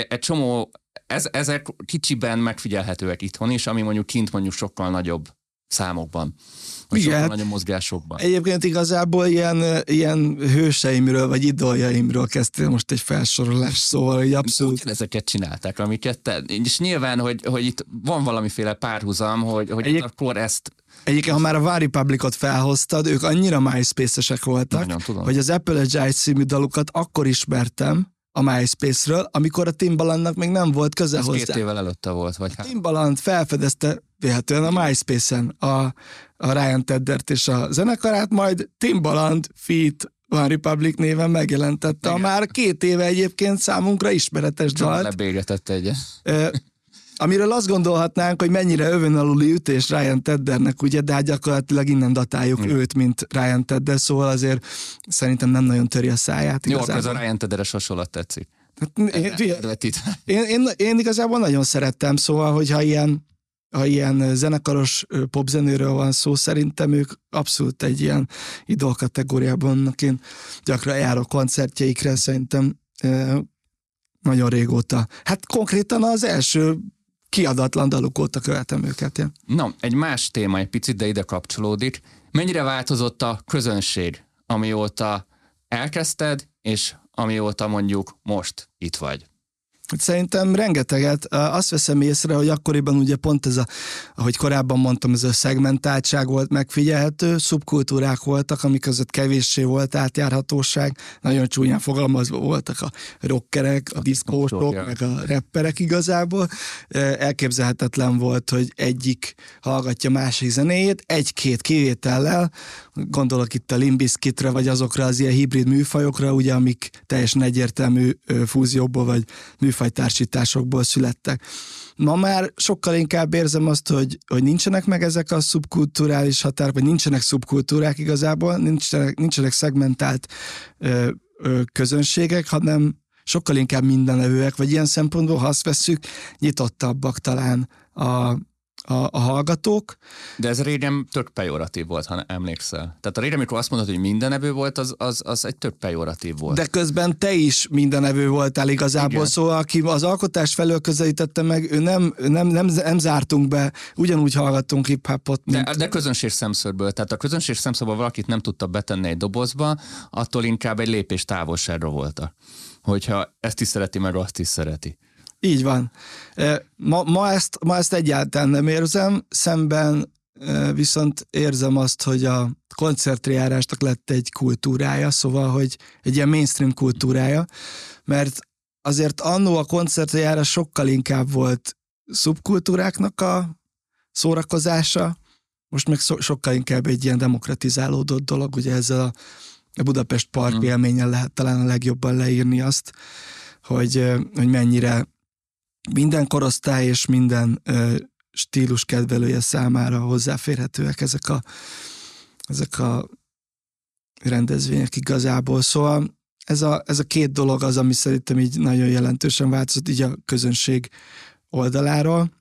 egy csomó, ezek kicsiben megfigyelhetőek itthon is, ami mondjuk kint mondjuk sokkal nagyobb számokban. Igen. Nagyon mozgásokban. Egyébként igazából ilyen hőseimről, vagy idoljaimről kezdtél most egy felsorolás, szóval hogy abszolút... Ezeket csinálták, amiket te... És nyilván, hogy itt van valamiféle párhuzam, hogy akkor ezt... Egyébként, ha már a One Republicot felhoztad, ők annyira MySpace-esek voltak, hogy az Apologize című dalukat akkor ismertem, a MySpace-ről, amikor a Timbalandnak még nem volt közel hozzá. 2 évvel előtte volt, vagy hát. Timbaland felfedezte véletlenül a MySpace-en a Ryan Teddert és a zenekarát, majd Timbaland feat One Republic néven megjelentette. Igen. A már 2 éve egyébként számunkra ismeretes dalt. Lebégetett egyet. Amiről azt gondolhatnánk, hogy mennyire övön aluli ütés Ryan Teddernek, ugye, de hát gyakorlatilag innen datáljuk őt, mint Ryan Tedder, szóval azért szerintem nem nagyon töri a száját. Igazából. Jó, akkor ez a Ryan Tedderes hasonlat tetszik. Hát, én igazából nagyon szerettem, szóval, hogy ha ilyen zenekaros popzenőről van szó, szerintem ők abszolút egy ilyen idol kategóriában, én gyakran járok koncertjeikre, szerintem nagyon régóta. Hát konkrétan az első kiadatlan daluk óta követem őket. Ja. Na, egy más téma egy picit, de ide kapcsolódik. Mennyire változott a közönség, amióta elkezdted, és amióta mondjuk most itt vagy? Szerintem rengeteget. Azt veszem észre, hogy akkoriban ugye pont ez a, ahogy korábban mondtam, ez a szegmentáltság volt megfigyelhető, szubkultúrák voltak, amik között kevéssé volt átjárhatóság, nagyon csúnyán fogalmazva voltak a rockerek, a diszkósok, meg a rapperek igazából. Elképzelhetetlen volt, hogy egyik hallgatja másik zenéjét, 1-2 kivétellel, gondolok itt a Limb Bizkitre, vagy azokra az ilyen hibrid műfajokra, ugye, amik teljesen egyértelmű fúzióból, vagy műfajtársításokból születtek. Ma már sokkal inkább érzem azt, hogy nincsenek meg ezek a szubkulturális határok, vagy nincsenek szubkultúrák igazából, nincsenek szegmentált közönségek, hanem sokkal inkább mindenevőek, vagy ilyen szempontból, ha azt vesszük, nyitottabbak talán a hallgatók. De ez régen tök pejoratív volt, ha emlékszel. Tehát a régen, amikor azt mondod, hogy mindenevő volt, az egy tök pejoratív volt. De közben te is mindenevő voltál igazából, igen. Szóval aki az alkotás felől közelítette meg, ő nem zártunk be, ugyanúgy hallgattunk hip-hopot. De közönség szemszörből, tehát a közönség szemszörből valakit nem tudta betenni egy dobozba, attól inkább egy lépés távolságra voltak. Hogyha ezt is szereti, meg azt is szereti. Így van. Ma ezt egyáltalán nem érzem, szemben viszont érzem azt, hogy a koncertjárásnak lett egy kultúrája, szóval, hogy egy ilyen mainstream kultúrája, mert azért annó a koncertjárás sokkal inkább volt szubkultúráknak a szórakozása, most meg sokkal inkább egy ilyen demokratizálódott dolog, ugye ezzel a Budapest Park élményen lehet talán a legjobban leírni azt, hogy mennyire minden korosztály és minden stílus kedvelője számára hozzáférhetőek ezek a rendezvények igazából. Szóval ez a 2 dolog az, ami szerintem így nagyon jelentősen változott így a közönség oldaláról,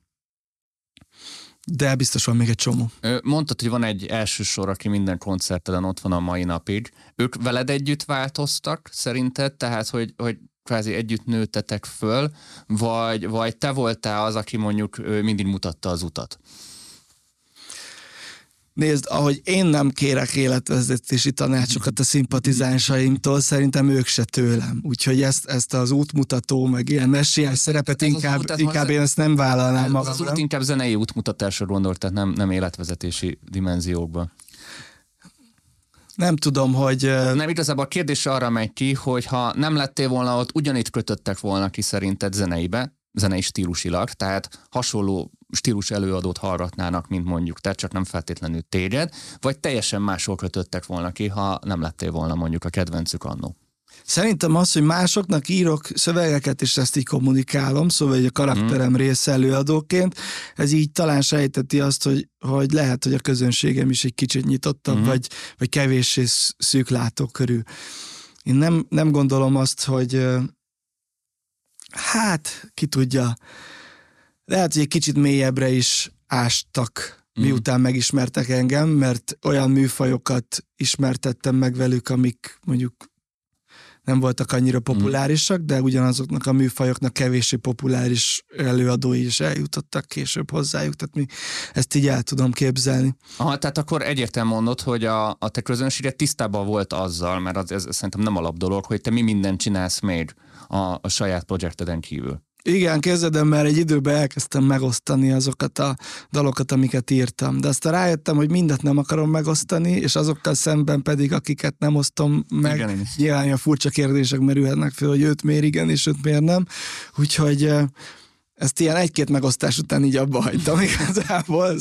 de biztos van még egy csomó. Mondtad, hogy van egy első sor, aki minden koncerteden ott van a mai napig. Ők veled együtt változtak szerinted? Tehát, hogy kvázi együtt nőttetek föl, vagy te voltál az, aki mondjuk mindig mutatta az utat? Nézd, ahogy én nem kérek életvezetési tanácsokat a szimpatizánsaimtól, szerintem ők se tőlem. Úgyhogy ezt az útmutató, meg ilyen messiás szerepet inkább én ezt nem vállalnám magamra. Az út inkább zenei útmutatásra gondolt, tehát nem életvezetési dimenziókban. nem tudom, hogy... Nem, igazából a kérdés arra megy ki, hogy ha nem lettél volna ott, ugyanitt kötöttek volna ki szerinted zeneibe, zenei stílusilag, tehát hasonló stílus előadót hallgatnának, mint mondjuk te, csak nem feltétlenül téged, vagy teljesen máshol kötöttek volna ki, ha nem lettél volna mondjuk a kedvencük annó. Szerintem az, hogy másoknak írok szövegeket, és ezt így kommunikálom, szóval hogy a karakterem része előadóként, ez így talán sejteti azt, hogy lehet, hogy a közönségem is egy kicsit nyitottabb, vagy kevéssé szűk látókörű. Én nem gondolom azt, hogy hát, ki tudja, lehet, hogy egy kicsit mélyebbre is ástak, miután megismertek engem, mert olyan műfajokat ismertettem meg velük, amik mondjuk nem voltak annyira populárisak, de ugyanazoknak a műfajoknak kevéssé populáris előadói is eljutottak később hozzájuk, tehát mi ezt így el tudom képzelni. Aha, tehát akkor egyértelműen mondod, hogy a te közönséged tisztában volt azzal, mert ez szerintem nem alap dolog, hogy te mi mindent csinálsz még a saját projekteden kívül. Igen, kezdem, mert egy időben elkezdtem megosztani azokat a dalokat, amiket írtam. De aztán rájöttem, hogy mindet nem akarom megosztani, és azokkal szemben pedig, akiket nem osztom meg, igen, nyilván a furcsa kérdések merülhetnek fel, hogy őt miért igen, és őt miért nem. Úgyhogy ezt ilyen egy-két megosztás után így abba hagytam igazából,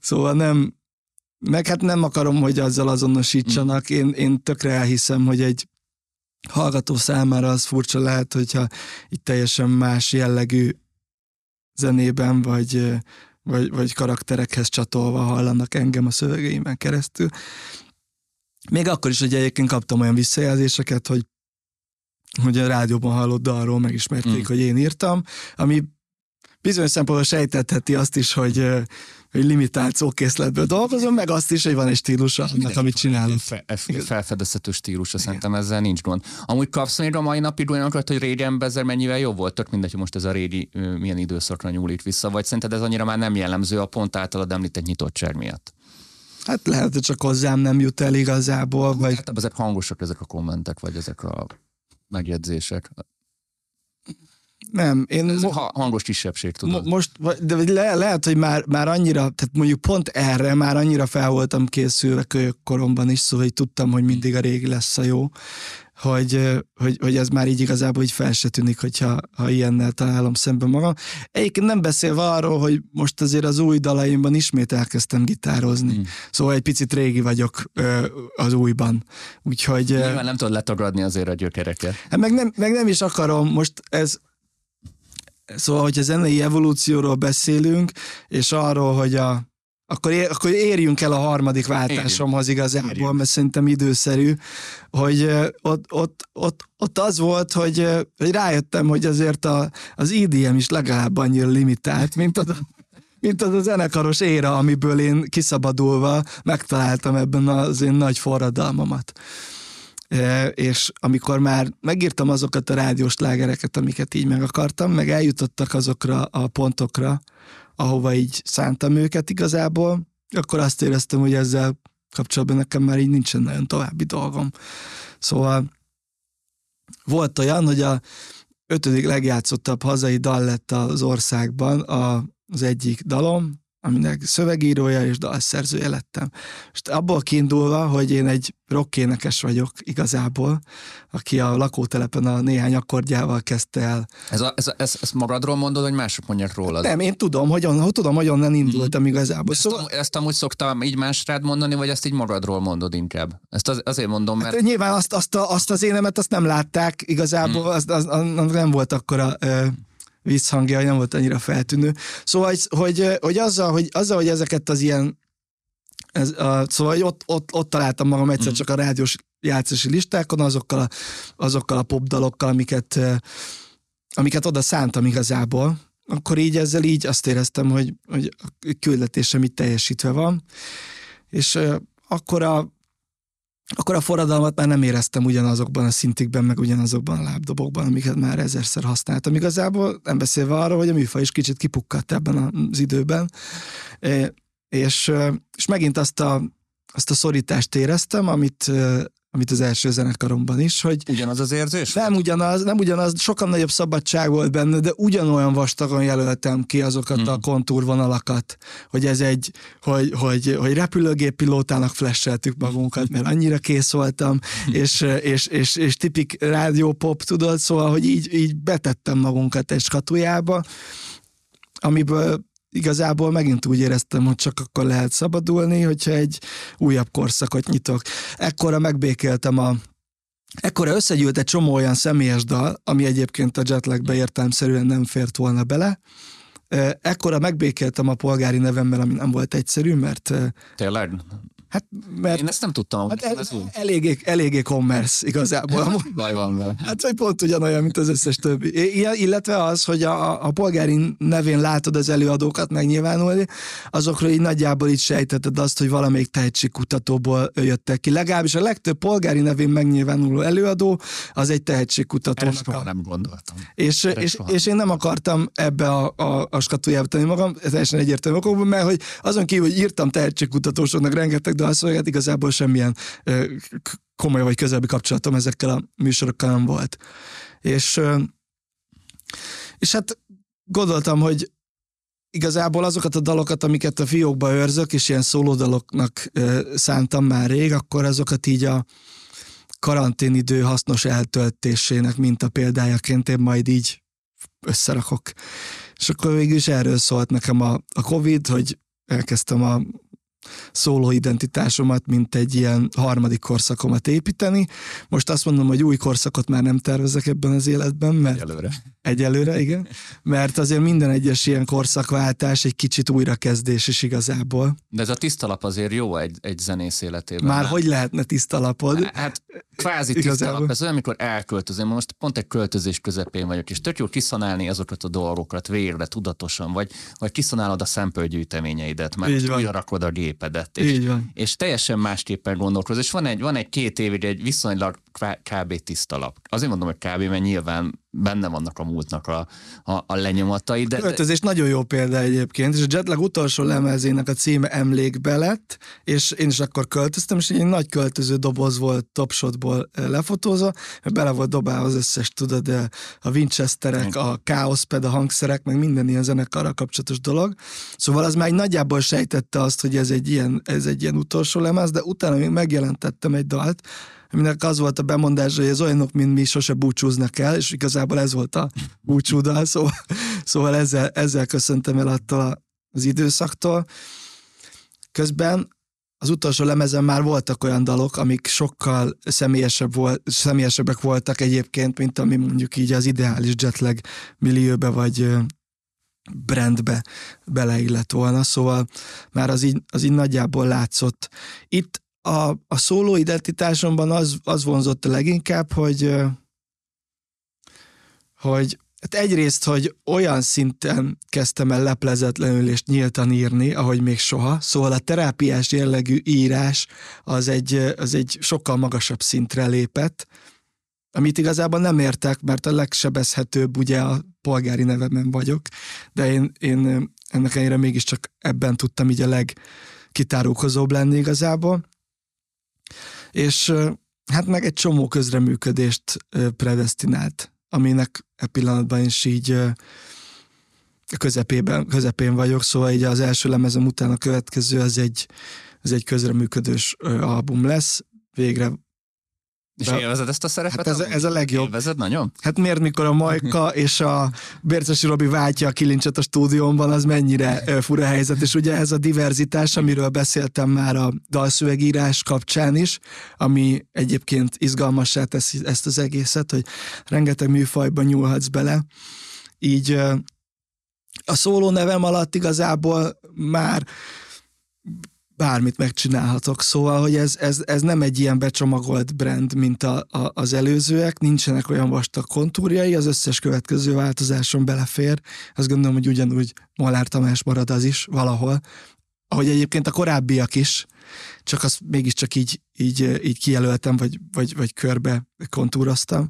szóval nem, meg hát nem akarom, hogy azzal azonosítsanak. Én tökre elhiszem, hogy egy hallgató számára az furcsa lehet, hogyha itt teljesen más jellegű zenében vagy karakterekhez csatolva hallanak engem a szövegeimen keresztül. Még akkor is, hogy egyébként kaptam olyan visszajelzéseket, hogy a rádióban hallott dalról megismerték, hogy én írtam, ami bizonyos szempontból sejtetheti azt is, hogy limitált szókészletből dolgozom, meg azt is, hogy van egy stílusa, amit csinálunk. Felfedezhető stílusa, szerintem ezzel nincs gond. Amúgy kapsz még a mai napig olyanokat, hogy régen bezer mennyivel jobb volt? Tök mindegy, hogy most ez a régi milyen időszakra nyúlik vissza, vagy szerinted ez annyira már nem jellemző a pont általad említett nyitottság miatt? Hát lehet, hogy csak hozzám nem jut el igazából, vagy... Hát ezek hangosak, ezek a kommentek, vagy ezek a megjegyzések. Nem, én... Ez hangos kisebbség, tudod. Most, de lehet, hogy már annyira, tehát mondjuk pont erre már annyira fel voltam készülve kölyökkoromban is, szóval így tudtam, hogy mindig a régi lesz a jó, hogy ez már így igazából így fel se tűnik, hogyha ilyennel találom szemben magam. Egyébként nem beszélve arról, hogy most azért az új dalaimban ismét elkezdtem gitározni. Szóval egy picit régi vagyok az újban. Úgyhogy... Nyilván nem tudod letagadni azért a gyökereket. Hát meg nem is akarom, most ez... Szóval, hogyha zenei evolúcióról beszélünk, és arról, hogy akkor érjünk el a harmadik váltásomhoz igazából, mert szerintem időszerű, hogy ott az volt, hogy rájöttem, hogy azért az EDM is legalább annyira limitált, mint az a zenekaros éra, amiből én kiszabadulva megtaláltam ebben az én nagy forradalmamat. És amikor már megírtam azokat a rádiós lágereket, amiket így meg akartam, meg eljutottak azokra a pontokra, ahova így szántam őket igazából, akkor azt éreztem, hogy ezzel kapcsolatban nekem már így nincsen nagyon további dolgom. Szóval volt olyan, hogy a 5. legjátszottabb hazai dal lett az országban az egyik dalom, aminek szövegírója és dalszerzője lettem. És abból kiindulva, hogy én egy rockénekes vagyok igazából, aki a lakótelepen a néhány akkordjával kezdte el. Ez magadról mondod, hogy mások mondják rólad? Nem, én tudom, hogy onnan indultam igazából. Szóval... Ezt amúgy szoktam így másrád mondani, vagy ezt így magadról mondod inkább? Ezt azért mondom, mert... Hát, nyilván azt az énemet azt nem látták igazából, az nem volt akkora... visszhangja, nem volt annyira feltűnő. Szóval, hogy ezeket az ilyen... szóval, ott találtam magam egyszer csak a rádiós játszási listákon, azokkal a popdalokkal, amiket oda szántam igazából. Akkor így ezzel így azt éreztem, hogy a küldetésem itt teljesítve van. És akkor a forradalmat már nem éreztem ugyanazokban a szintikben, meg ugyanazokban a lábdobokban, amiket már ezerszer használtam. Igazából nem beszélve arról, hogy a műfaj is kicsit kipukkadt ebben az időben. És megint azt a szorítást éreztem, amit amit az első zenekaromban is, hogy... Ugyanaz az érzés? Nem ugyanaz, sokkal nagyobb szabadság volt benne, de ugyanolyan vastagon jelöltem ki azokat a kontúrvonalakat, hogy ez egy, hogy repülőgéppilótának flasheltük magunkat, mert annyira kész voltam, és tipik rádiópop, tudod, szóval, hogy így betettem magunkat egy skatujába, amiből igazából megint úgy éreztem, hogy csak akkor lehet szabadulni, hogyha egy újabb korszakot nyitok. Ekkora megbékéltem Ekkora összegyűlt egy csomó olyan személyes dal, ami egyébként a Jetlagbe értelemszerűen nem fért volna bele. Ekkora megbékéltem a polgári nevemmel, ami nem volt egyszerű, mert... Tényleg? Hát, mert én ezt nem tudtam. Hát eléggé commerce igazából. Baj van vele. Hát, hogy pont ugyanolyan, mint az összes többi. Illetve az, hogy a polgári nevén látod az előadókat megnyilvánulni, azokról így nagyjából így sejtetted azt, hogy valamelyik tehetségkutatóból jöttek ki. Legalábbis a legtöbb polgári nevén megnyilvánuló előadó az egy tehetségkutató. Erre soha nem gondoltam. És én nem akartam ebbe a skatujába tenni magam, teljesen egyértelmű okokból, mert hogy azon kívül, hogy írtam tehetségkutatósoknak rengeteg, de azt mondja, igazából semmilyen komoly vagy közelebbi kapcsolatom ezekkel a műsorokkal nem volt. És hát gondoltam, hogy igazából azokat a dalokat, amiket a fiókba őrzök, és ilyen szólódaloknak szántam már rég, akkor azokat így a karanténidő hasznos eltöltésének mintapéldájaként én majd így összerakok. És akkor végül is erről szólt nekem a Covid, hogy elkezdtem a szóló identitásomat, mint egy ilyen harmadik korszakomat építeni. Most azt mondom, hogy új korszakot már nem tervezek ebben az életben, mert... Egyelőre, igen. Mert azért minden egyes ilyen korszakváltás egy kicsit újrakezdés is igazából. De ez a tisztalap azért jó egy zenész életében. Már hogy lehetne tisztalapod? Hát kvázi tisztalap. Ez olyan, amikor elköltözöm. Most pont egy költözés közepén vagyok, és tök jó kiszanálni azokat a dolgokat végre, tudatosan, vagy kiszanálod a szempölgyűjteményeidet, mert újra rakod a gépedet. És teljesen másképpen gondolkoz. És van egy 2 évig egy viszonylag kb. Tisztalap. Azért mondom, hogy kb., mert nyilván benne vannak a múltnak a lenyomatai. De... Költözés nagyon jó példa egyébként, és a Jetlag utolsó lemezének a címe Emlékbe lett, és én is akkor költöztem, és egy nagy költöző doboz volt Topshotból lefotózva, bele volt dobálva az összes, tudod, a Winchesterek, a Chaos Pad, a hangszerek, meg minden ilyen zenekarra kapcsolatos dolog. Szóval az már nagyjából sejtette azt, hogy ez egy ilyen utolsó lemez, de utána még megjelentettem egy dalt, aminek az volt a bemondás, hogy az olyanok, mint mi, sose búcsúznak el, és igazából ez volt a búcsúdal, szóval ezzel köszöntem el attól az időszaktól. Közben az utolsó lemezen már voltak olyan dalok, amik sokkal személyesebbek voltak egyébként, mint ami mondjuk így az ideális Jetlag millióbe vagy brandbe beleillett volna, szóval már az így nagyjából látszott. Itt a szóló identitásomban az vonzott a leginkább, hogy hát egyrészt, hogy olyan szinten kezdtem el leplezetlenül és nyíltan írni, ahogy még soha, szóval a terápiás jellegű írás az egy sokkal magasabb szintre lépett, amit igazából nem értek, mert a legsebezhetőbb ugye a polgári nevemben vagyok, de én ennek ellenére mégiscsak ebben tudtam így a legkitárókozóbb lenni igazából. És hát meg egy csomó közreműködést predesztinált, aminek e pillanatban is így közepén vagyok, szóval így az első lemezem után a következő az egy közreműködős album lesz, végre. És élvezed ezt a szerepet? Hát ez a legjobb. Élvezed nagyon? Hát miért, mikor a Majka és a Bércesi Robi váltja a kilincset a stúdiómban, az mennyire fura helyzet. És ugye ez a diverzitás, amiről beszéltem már a dalszövegírás kapcsán is, ami egyébként izgalmassá teszi ezt az egészet, hogy rengeteg műfajban nyúlhatsz bele. Így a szóló nevem alatt igazából már bármit megcsinálhatok, szóval, hogy ez nem egy ilyen becsomagolt brand, mint az előzőek, nincsenek olyan vastag kontúrjai, az összes következő változáson belefér, azt gondolom, hogy ugyanúgy Molnár Tamás marad az is valahol, ahogy egyébként a korábbiak is, csak azt mégiscsak így kijelöltem, vagy körbe kontúroztam,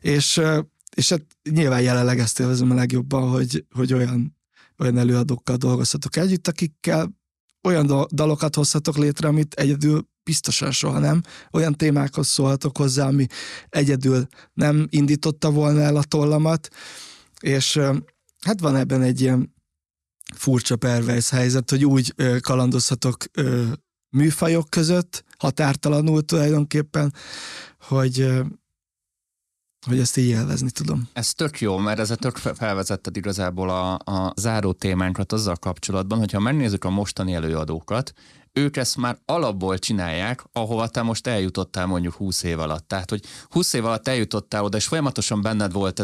és hát nyilván jelenleg ezt élvezem a legjobban, hogy olyan előadókkal dolgozhatok együtt, akikkel olyan dalokat hozhatok létre, amit egyedül biztosan soha nem, olyan témákhoz szólhatok hozzá, ami egyedül nem indította volna el a tollamat, és hát van ebben egy ilyen furcsa pervers helyzet, hogy úgy kalandozhatok műfajok között, határtalanul tulajdonképpen, hogy ezt így élvezni tudom. Ez tök jó, mert ezzel tök felvezetted igazából a záró témánkat azzal kapcsolatban, hogyha megnézzük a mostani előadókat, ők ezt már alapból csinálják, ahova te most eljutottál mondjuk 20 év alatt. Tehát, hogy 20 év alatt eljutottál oda, és folyamatosan benned volt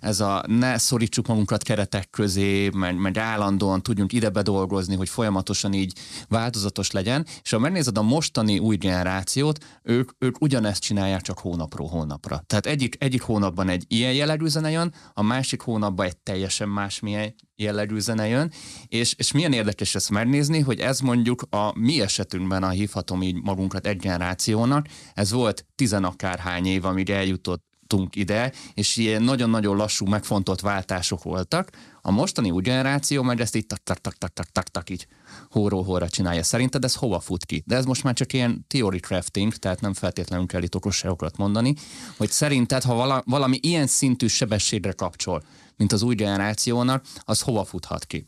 ez a ne szorítsuk magunkat keretek közé, meg állandóan tudjunk ide bedolgozni, hogy folyamatosan így változatos legyen, és ha megnézed a mostani új generációt, ők ugyanezt csinálják csak hónapról hónapra. Tehát egyik hónapban egy ilyen jellegű zene jön, a másik hónapban egy teljesen másmilyen jellegű zene jön, és milyen érdekes ezt megnézni, hogy ez mondjuk a mi esetünkben, hívhatom így magunkat egy generációnak, ez volt tizenakárhány év, amíg eljutottunk ide, és ilyen nagyon-nagyon lassú, megfontolt váltások voltak. A mostani új generáció meg ezt így tak-tak-tak-tak-tak-tak így hóról-hóra csinálja. Szerinted ez hova fut ki? De ez most már csak ilyen theory crafting, tehát nem feltétlenül kell itt okosságokat mondani, hogy szerinted, ha valami ilyen szintű sebességre kapcsol, mint az új generációnak, az hova futhat ki?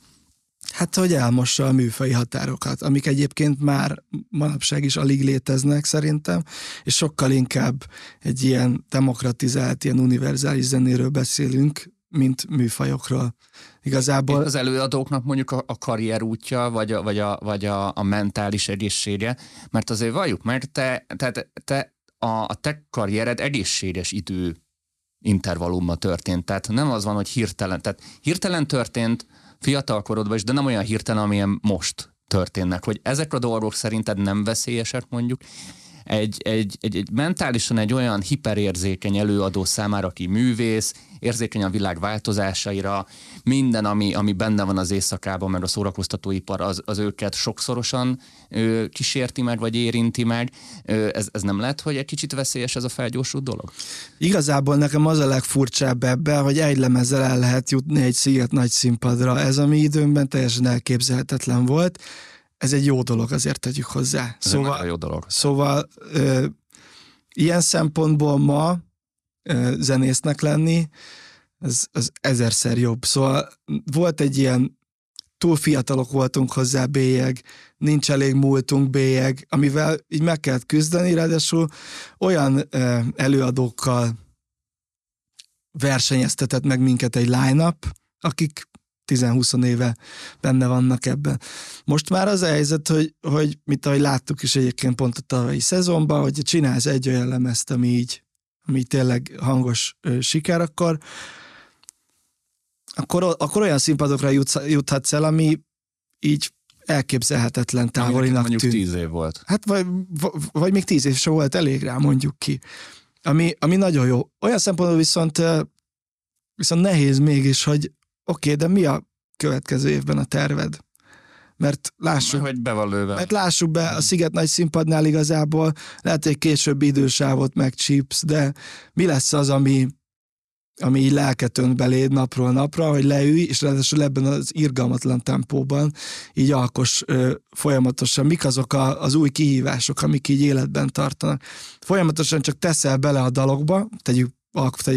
Hát, hogy elmossa a műfaji határokat, amik egyébként már manapság is alig léteznek szerintem, és sokkal inkább egy ilyen demokratizált, ilyen univerzális zenéről beszélünk, mint műfajokról. Igazából... Az előadóknak mondjuk a karrierútja, vagy a mentális egészsége, mert azért valljuk meg, te a te karriered egészséges idő intervallumban történt, tehát nem az van, hogy hirtelen történt fiatal korodban is, de nem olyan hirtelen, amilyen most történnek, hogy ezek a dolgok szerinted nem veszélyesek mondjuk egy mentálisan egy olyan hiperérzékeny előadó számára, aki művész, érzékeny a világ változásaira, minden, ami benne van az éjszakában, mert a szórakoztatóipar az őket sokszorosan kísérti meg, vagy érinti meg. Ez nem lehet, hogy egy kicsit veszélyes ez a felgyorsult dolog? Igazából nekem az a legfurcsább ebben, hogy egy lemezzel el lehet jutni egy sziget nagy színpadra. Ez a mi időmben teljesen elképzelhetetlen volt. Ez egy jó dolog, azért tegyük hozzá. Szóval ilyen szempontból ma zenésznek lenni, ez ezerszer jobb. Szóval volt egy ilyen, túl fiatalok voltunk hozzá bélyeg, nincs elég múltunk bélyeg, amivel így meg kellett küzdeni, ráadásul olyan előadókkal versenyeztetett meg minket egy line-up, akik 10-20 éve benne vannak ebben. Most már az a helyzet, hogy mint ahogy láttuk is egyébként pont a tavalyi szezonban, hogy csinálsz egy olyan lemezt, ami így tényleg hangos siker, akkor olyan színpadokra juthatsz el, ami így elképzelhetetlen távolinak tűnt. Mondjuk 10 év volt. Hát vagy még 10 év sem volt elég rá, mondjuk ki. Ami nagyon jó. Olyan szempontból viszont nehéz mégis, hogy oké, de mi a következő évben a terved? Mert lássuk be, a Sziget nagy színpadnál igazából lehet, hogy később idősávot megcsípsz, de mi lesz az, ami így lelket önt beléd napról napra, hogy leülj, és ráadásul ebben az irgalmatlan tempóban így alkos folyamatosan. Mik azok az új kihívások, amik így életben tartanak? Folyamatosan csak teszel bele a dalokba, tegyük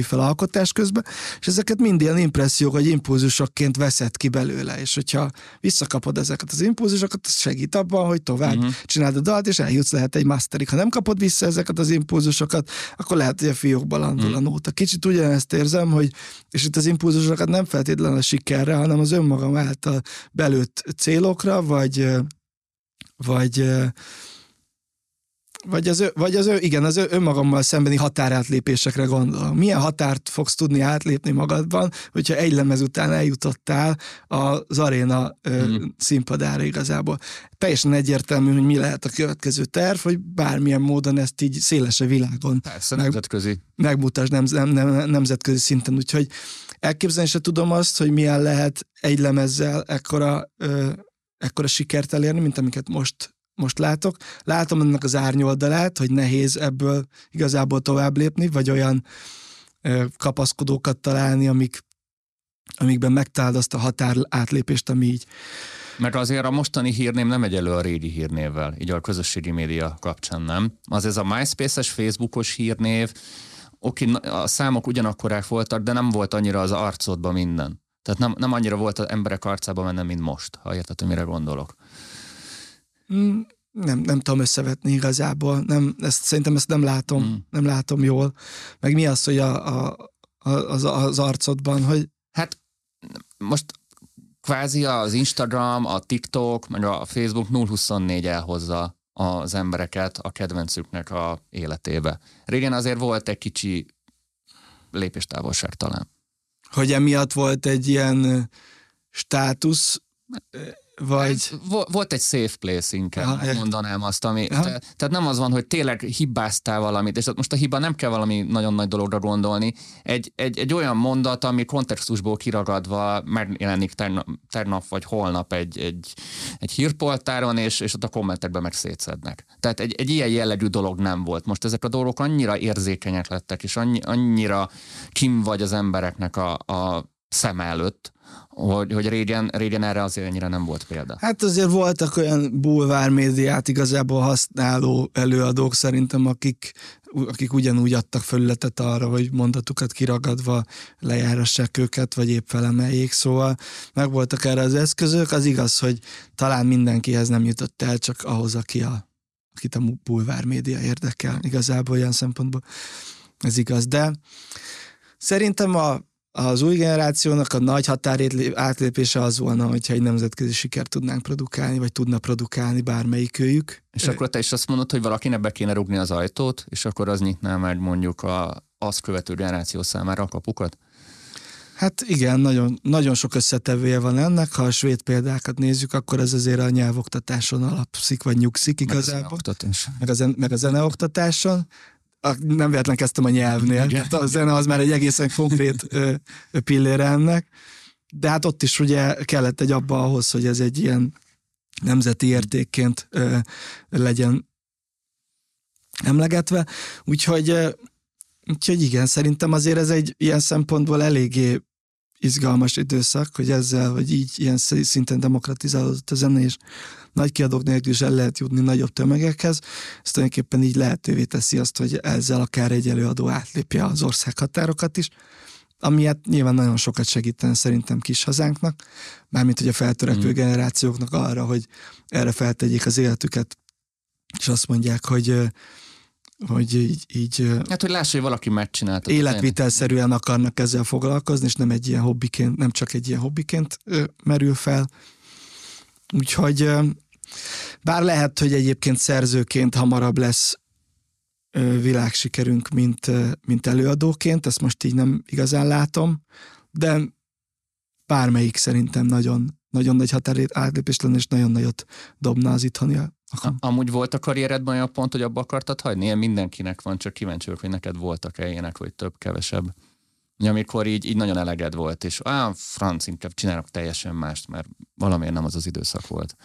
fel alkotás közben, és ezeket mind ilyen impressziók vagy impulzusokként veszed ki belőle, és hogyha visszakapod ezeket az impulzusokat, az segít abban, hogy tovább csináld a dalt, és eljutsz lehet egy masterig. Ha nem kapod vissza ezeket az impulzusokat, akkor lehet, hogy a fiókba landul a nóta. Kicsit ugyanezt érzem, hogy és itt az impulzusokat nem feltétlenül a sikerre, hanem az önmagam által belőtt célokra, vagy az önmagammal szembeni határátlépésekre gondolom. Milyen határt fogsz tudni átlépni magadban, hogyha egy lemez után eljutottál az aréna színpadára igazából. Teljesen egyértelmű, hogy mi lehet a következő terv, hogy bármilyen módon ezt így széles a világon megmutasd nemzetközi szinten. Úgyhogy elképzelni se tudom azt, hogy milyen lehet egy lemezzel ekkora sikert elérni, mint amiket most látok. Látom ennek az árnyoldalát, hogy nehéz ebből igazából tovább lépni, vagy olyan kapaszkodókat találni, amikben megtaláld azt a határátlépést, ami így Mert azért a mostani hírném nem megy elő a régi hírnévvel, így a közösségi média kapcsán nem. Az ez a MySpace-es, Facebookos hírnév, oké, a számok ugyanakkorák voltak, de nem volt annyira az arcodban minden. Tehát nem annyira volt az emberek arcában mennem, mint most, ha értettem, mire gondolok. Nem tudom összevetni igazából. Szerintem ezt nem látom, nem látom jól. Meg mi az, hogy az arcodban, hogy... Hát most kvázi az Instagram, a TikTok, meg a Facebook 024 elhozza az embereket a kedvencüknek a életébe. Régen azért volt egy kicsi lépéstávolság talán. Hogy emiatt volt egy ilyen státusz, vagy... Volt egy safe place inkább, mondanám azt, ami... Tehát nem az van, hogy tényleg hibáztál valamit, és most a hiba nem kell valami nagyon nagy dologra gondolni. Egy olyan mondat, ami kontextusból kiragadva megjelenik tegnap vagy holnap egy hírpoltáron, és ott a kommentekben meg szétszednek. Tehát egy ilyen jellegű dolog nem volt. Most ezek a dolgok annyira érzékenyek lettek, és annyira kim vagy az embereknek a szem előtt, hogy régen erre azért ennyire nem volt példa. Hát azért voltak olyan bulvármédiát igazából használó előadók szerintem, akik ugyanúgy adtak felületet arra, hogy mondatukat kiragadva lejárassák őket, vagy épp felemeljék, szóval megvoltak erre az eszközök. Az igaz, hogy talán mindenkihez nem jutott el, csak ahhoz, akit a bulvármédia érdekel. Igazából olyan szempontból ez igaz, de szerintem az új generációnak a nagy határátlépése az volna, hogyha egy nemzetközi sikert tudnánk produkálni, vagy tudna produkálni bármelyikőjük. És akkor te is azt mondod, hogy valakinek be kéne rúgni az ajtót, és akkor az nyitná meg mondjuk azt követő generáció számára a kapukat? Hát igen, nagyon, nagyon sok összetevője van ennek. Ha a svéd példákat nézzük, akkor ez azért a nyelvoktatáson alapszik, vagy nyugszik igazából. Meg a zeneoktatáson. Nem véletlen kezdtem a nyelvnél, tehát a zene az már egy egészen konkrét pillére ennek, de hát ott is ugye kellett egy abba ahhoz, hogy ez egy ilyen nemzeti értékként legyen emlegetve, úgyhogy igen, szerintem azért ez egy ilyen szempontból eléggé izgalmas időszak, hogy ezzel, hogy így ilyen szinten demokratizálódott a zene, és nagy kiadók nélkül is el lehet jutni nagyobb tömegekhez, ez tulajdonképpen így lehetővé teszi azt, hogy ezzel akár egy előadó átlépje az országhatárokat is, ami hát nyilván nagyon sokat segítene szerintem kis hazánknak, mármint hogy a feltörekvő generációknak arra, hogy erre feltegyék az életüket, és azt mondják, hogy így... Hát, hogy láss, hogy valaki megcsinálta. Életvitelszerűen akarnak ezzel foglalkozni, és nem egy ilyen hobbiként, nem csak egy ilyen hobbiként merül fel. Úgyhogy bár lehet, hogy egyébként szerzőként hamarabb lesz világsikerünk, mint előadóként, ezt most így nem igazán látom, de bármelyik szerintem nagyon, nagyon nagy határátlépés lenne, és nagyon nagyot dobna az itthoni. Amúgy volt a karrieredben olyan pont, hogy abba akartad hagyni? Ilyen mindenkinek van, csak kíváncsiak, hogy neked voltak-e ilyenek, vagy több-kevesebb. Amikor így nagyon eleged volt, és franc, inkább csinálok teljesen mást, mert valamiért nem az az időszak volt.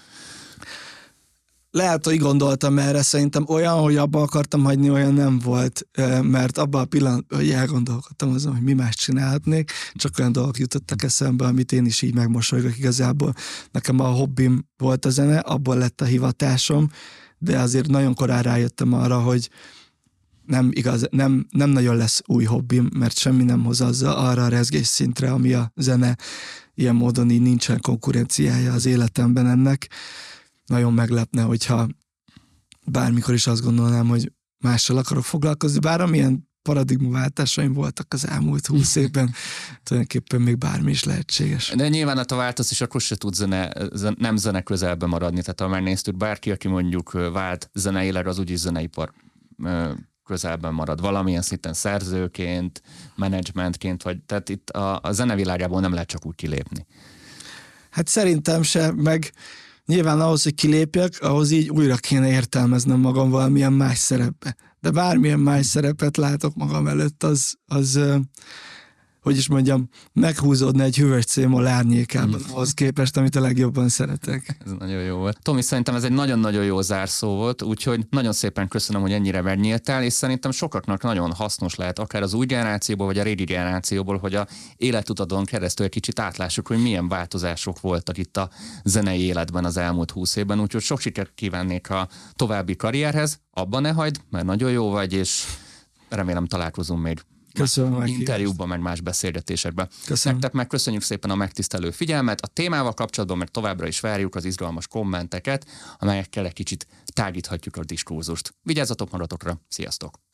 Lehet, hogy gondoltam erre, szerintem olyan, hogy abba akartam hagyni, olyan nem volt, mert abban a pillanatban, hogy elgondolkodtam azon, hogy mi más csinálhatnék, csak olyan dolgok jutottak eszembe, amit én is így megmosolygok igazából. Nekem a hobbim volt a zene, abból lett a hivatásom, de azért nagyon korán rájöttem arra, hogy nem nagyon lesz új hobbim, mert semmi nem hoz azzal arra a rezgés szintre, ami a zene, ilyen módon így nincsen konkurenciája az életemben ennek. Nagyon meglepne, hogyha bármikor is azt gondolnám, hogy mással akarok foglalkozni, bár amilyen paradigmaváltásaim voltak az elmúlt 20 évben, tulajdonképpen még bármi is lehetséges. De nyilván a változ, és akkor se tud nem zene közelbe maradni, tehát ha már néztük, bárki, aki mondjuk vált zeneileg, az úgyis zeneipar közelben marad valamilyen szinten szerzőként, menedzsmentként, vagy tehát itt a zenevilágából nem lehet csak úgy kilépni. Hát szerintem se, meg nyilván ahhoz, hogy kilépjek, ahhoz így újra kéne értelmeznem magam valamilyen más szerepbe. De bármilyen más szerepet látok magam előtt, az hogy is mondjam, meghúzódna egy hüvös cémol árnyékában ahhoz képest, amit a legjobban szeretek. Ez nagyon jó volt. Tomi, szerintem ez egy nagyon-nagyon jó zárszó volt, úgyhogy nagyon szépen köszönöm, hogy ennyire megnyíltál, és szerintem sokaknak nagyon hasznos lehet, akár az új generációból, vagy a régi generációból, hogy a életutadon keresztül egy kicsit átlássuk, hogy milyen változások voltak itt a zenei életben az elmúlt 20 évben, úgyhogy sok sikert kívánnék a további karrierhez, abban ne hagyd, mert nagyon jó vagy, és remélem találkozunk még. Köszönöm, interjúban, meg más beszélgetésekben. Nektek meg köszönjük szépen a megtisztelő figyelmet. A témával kapcsolatban meg továbbra is várjuk az izgalmas kommenteket, amelyekkel egy kicsit tágíthatjuk a diskurzust. Vigyázzatok magatokra, sziasztok!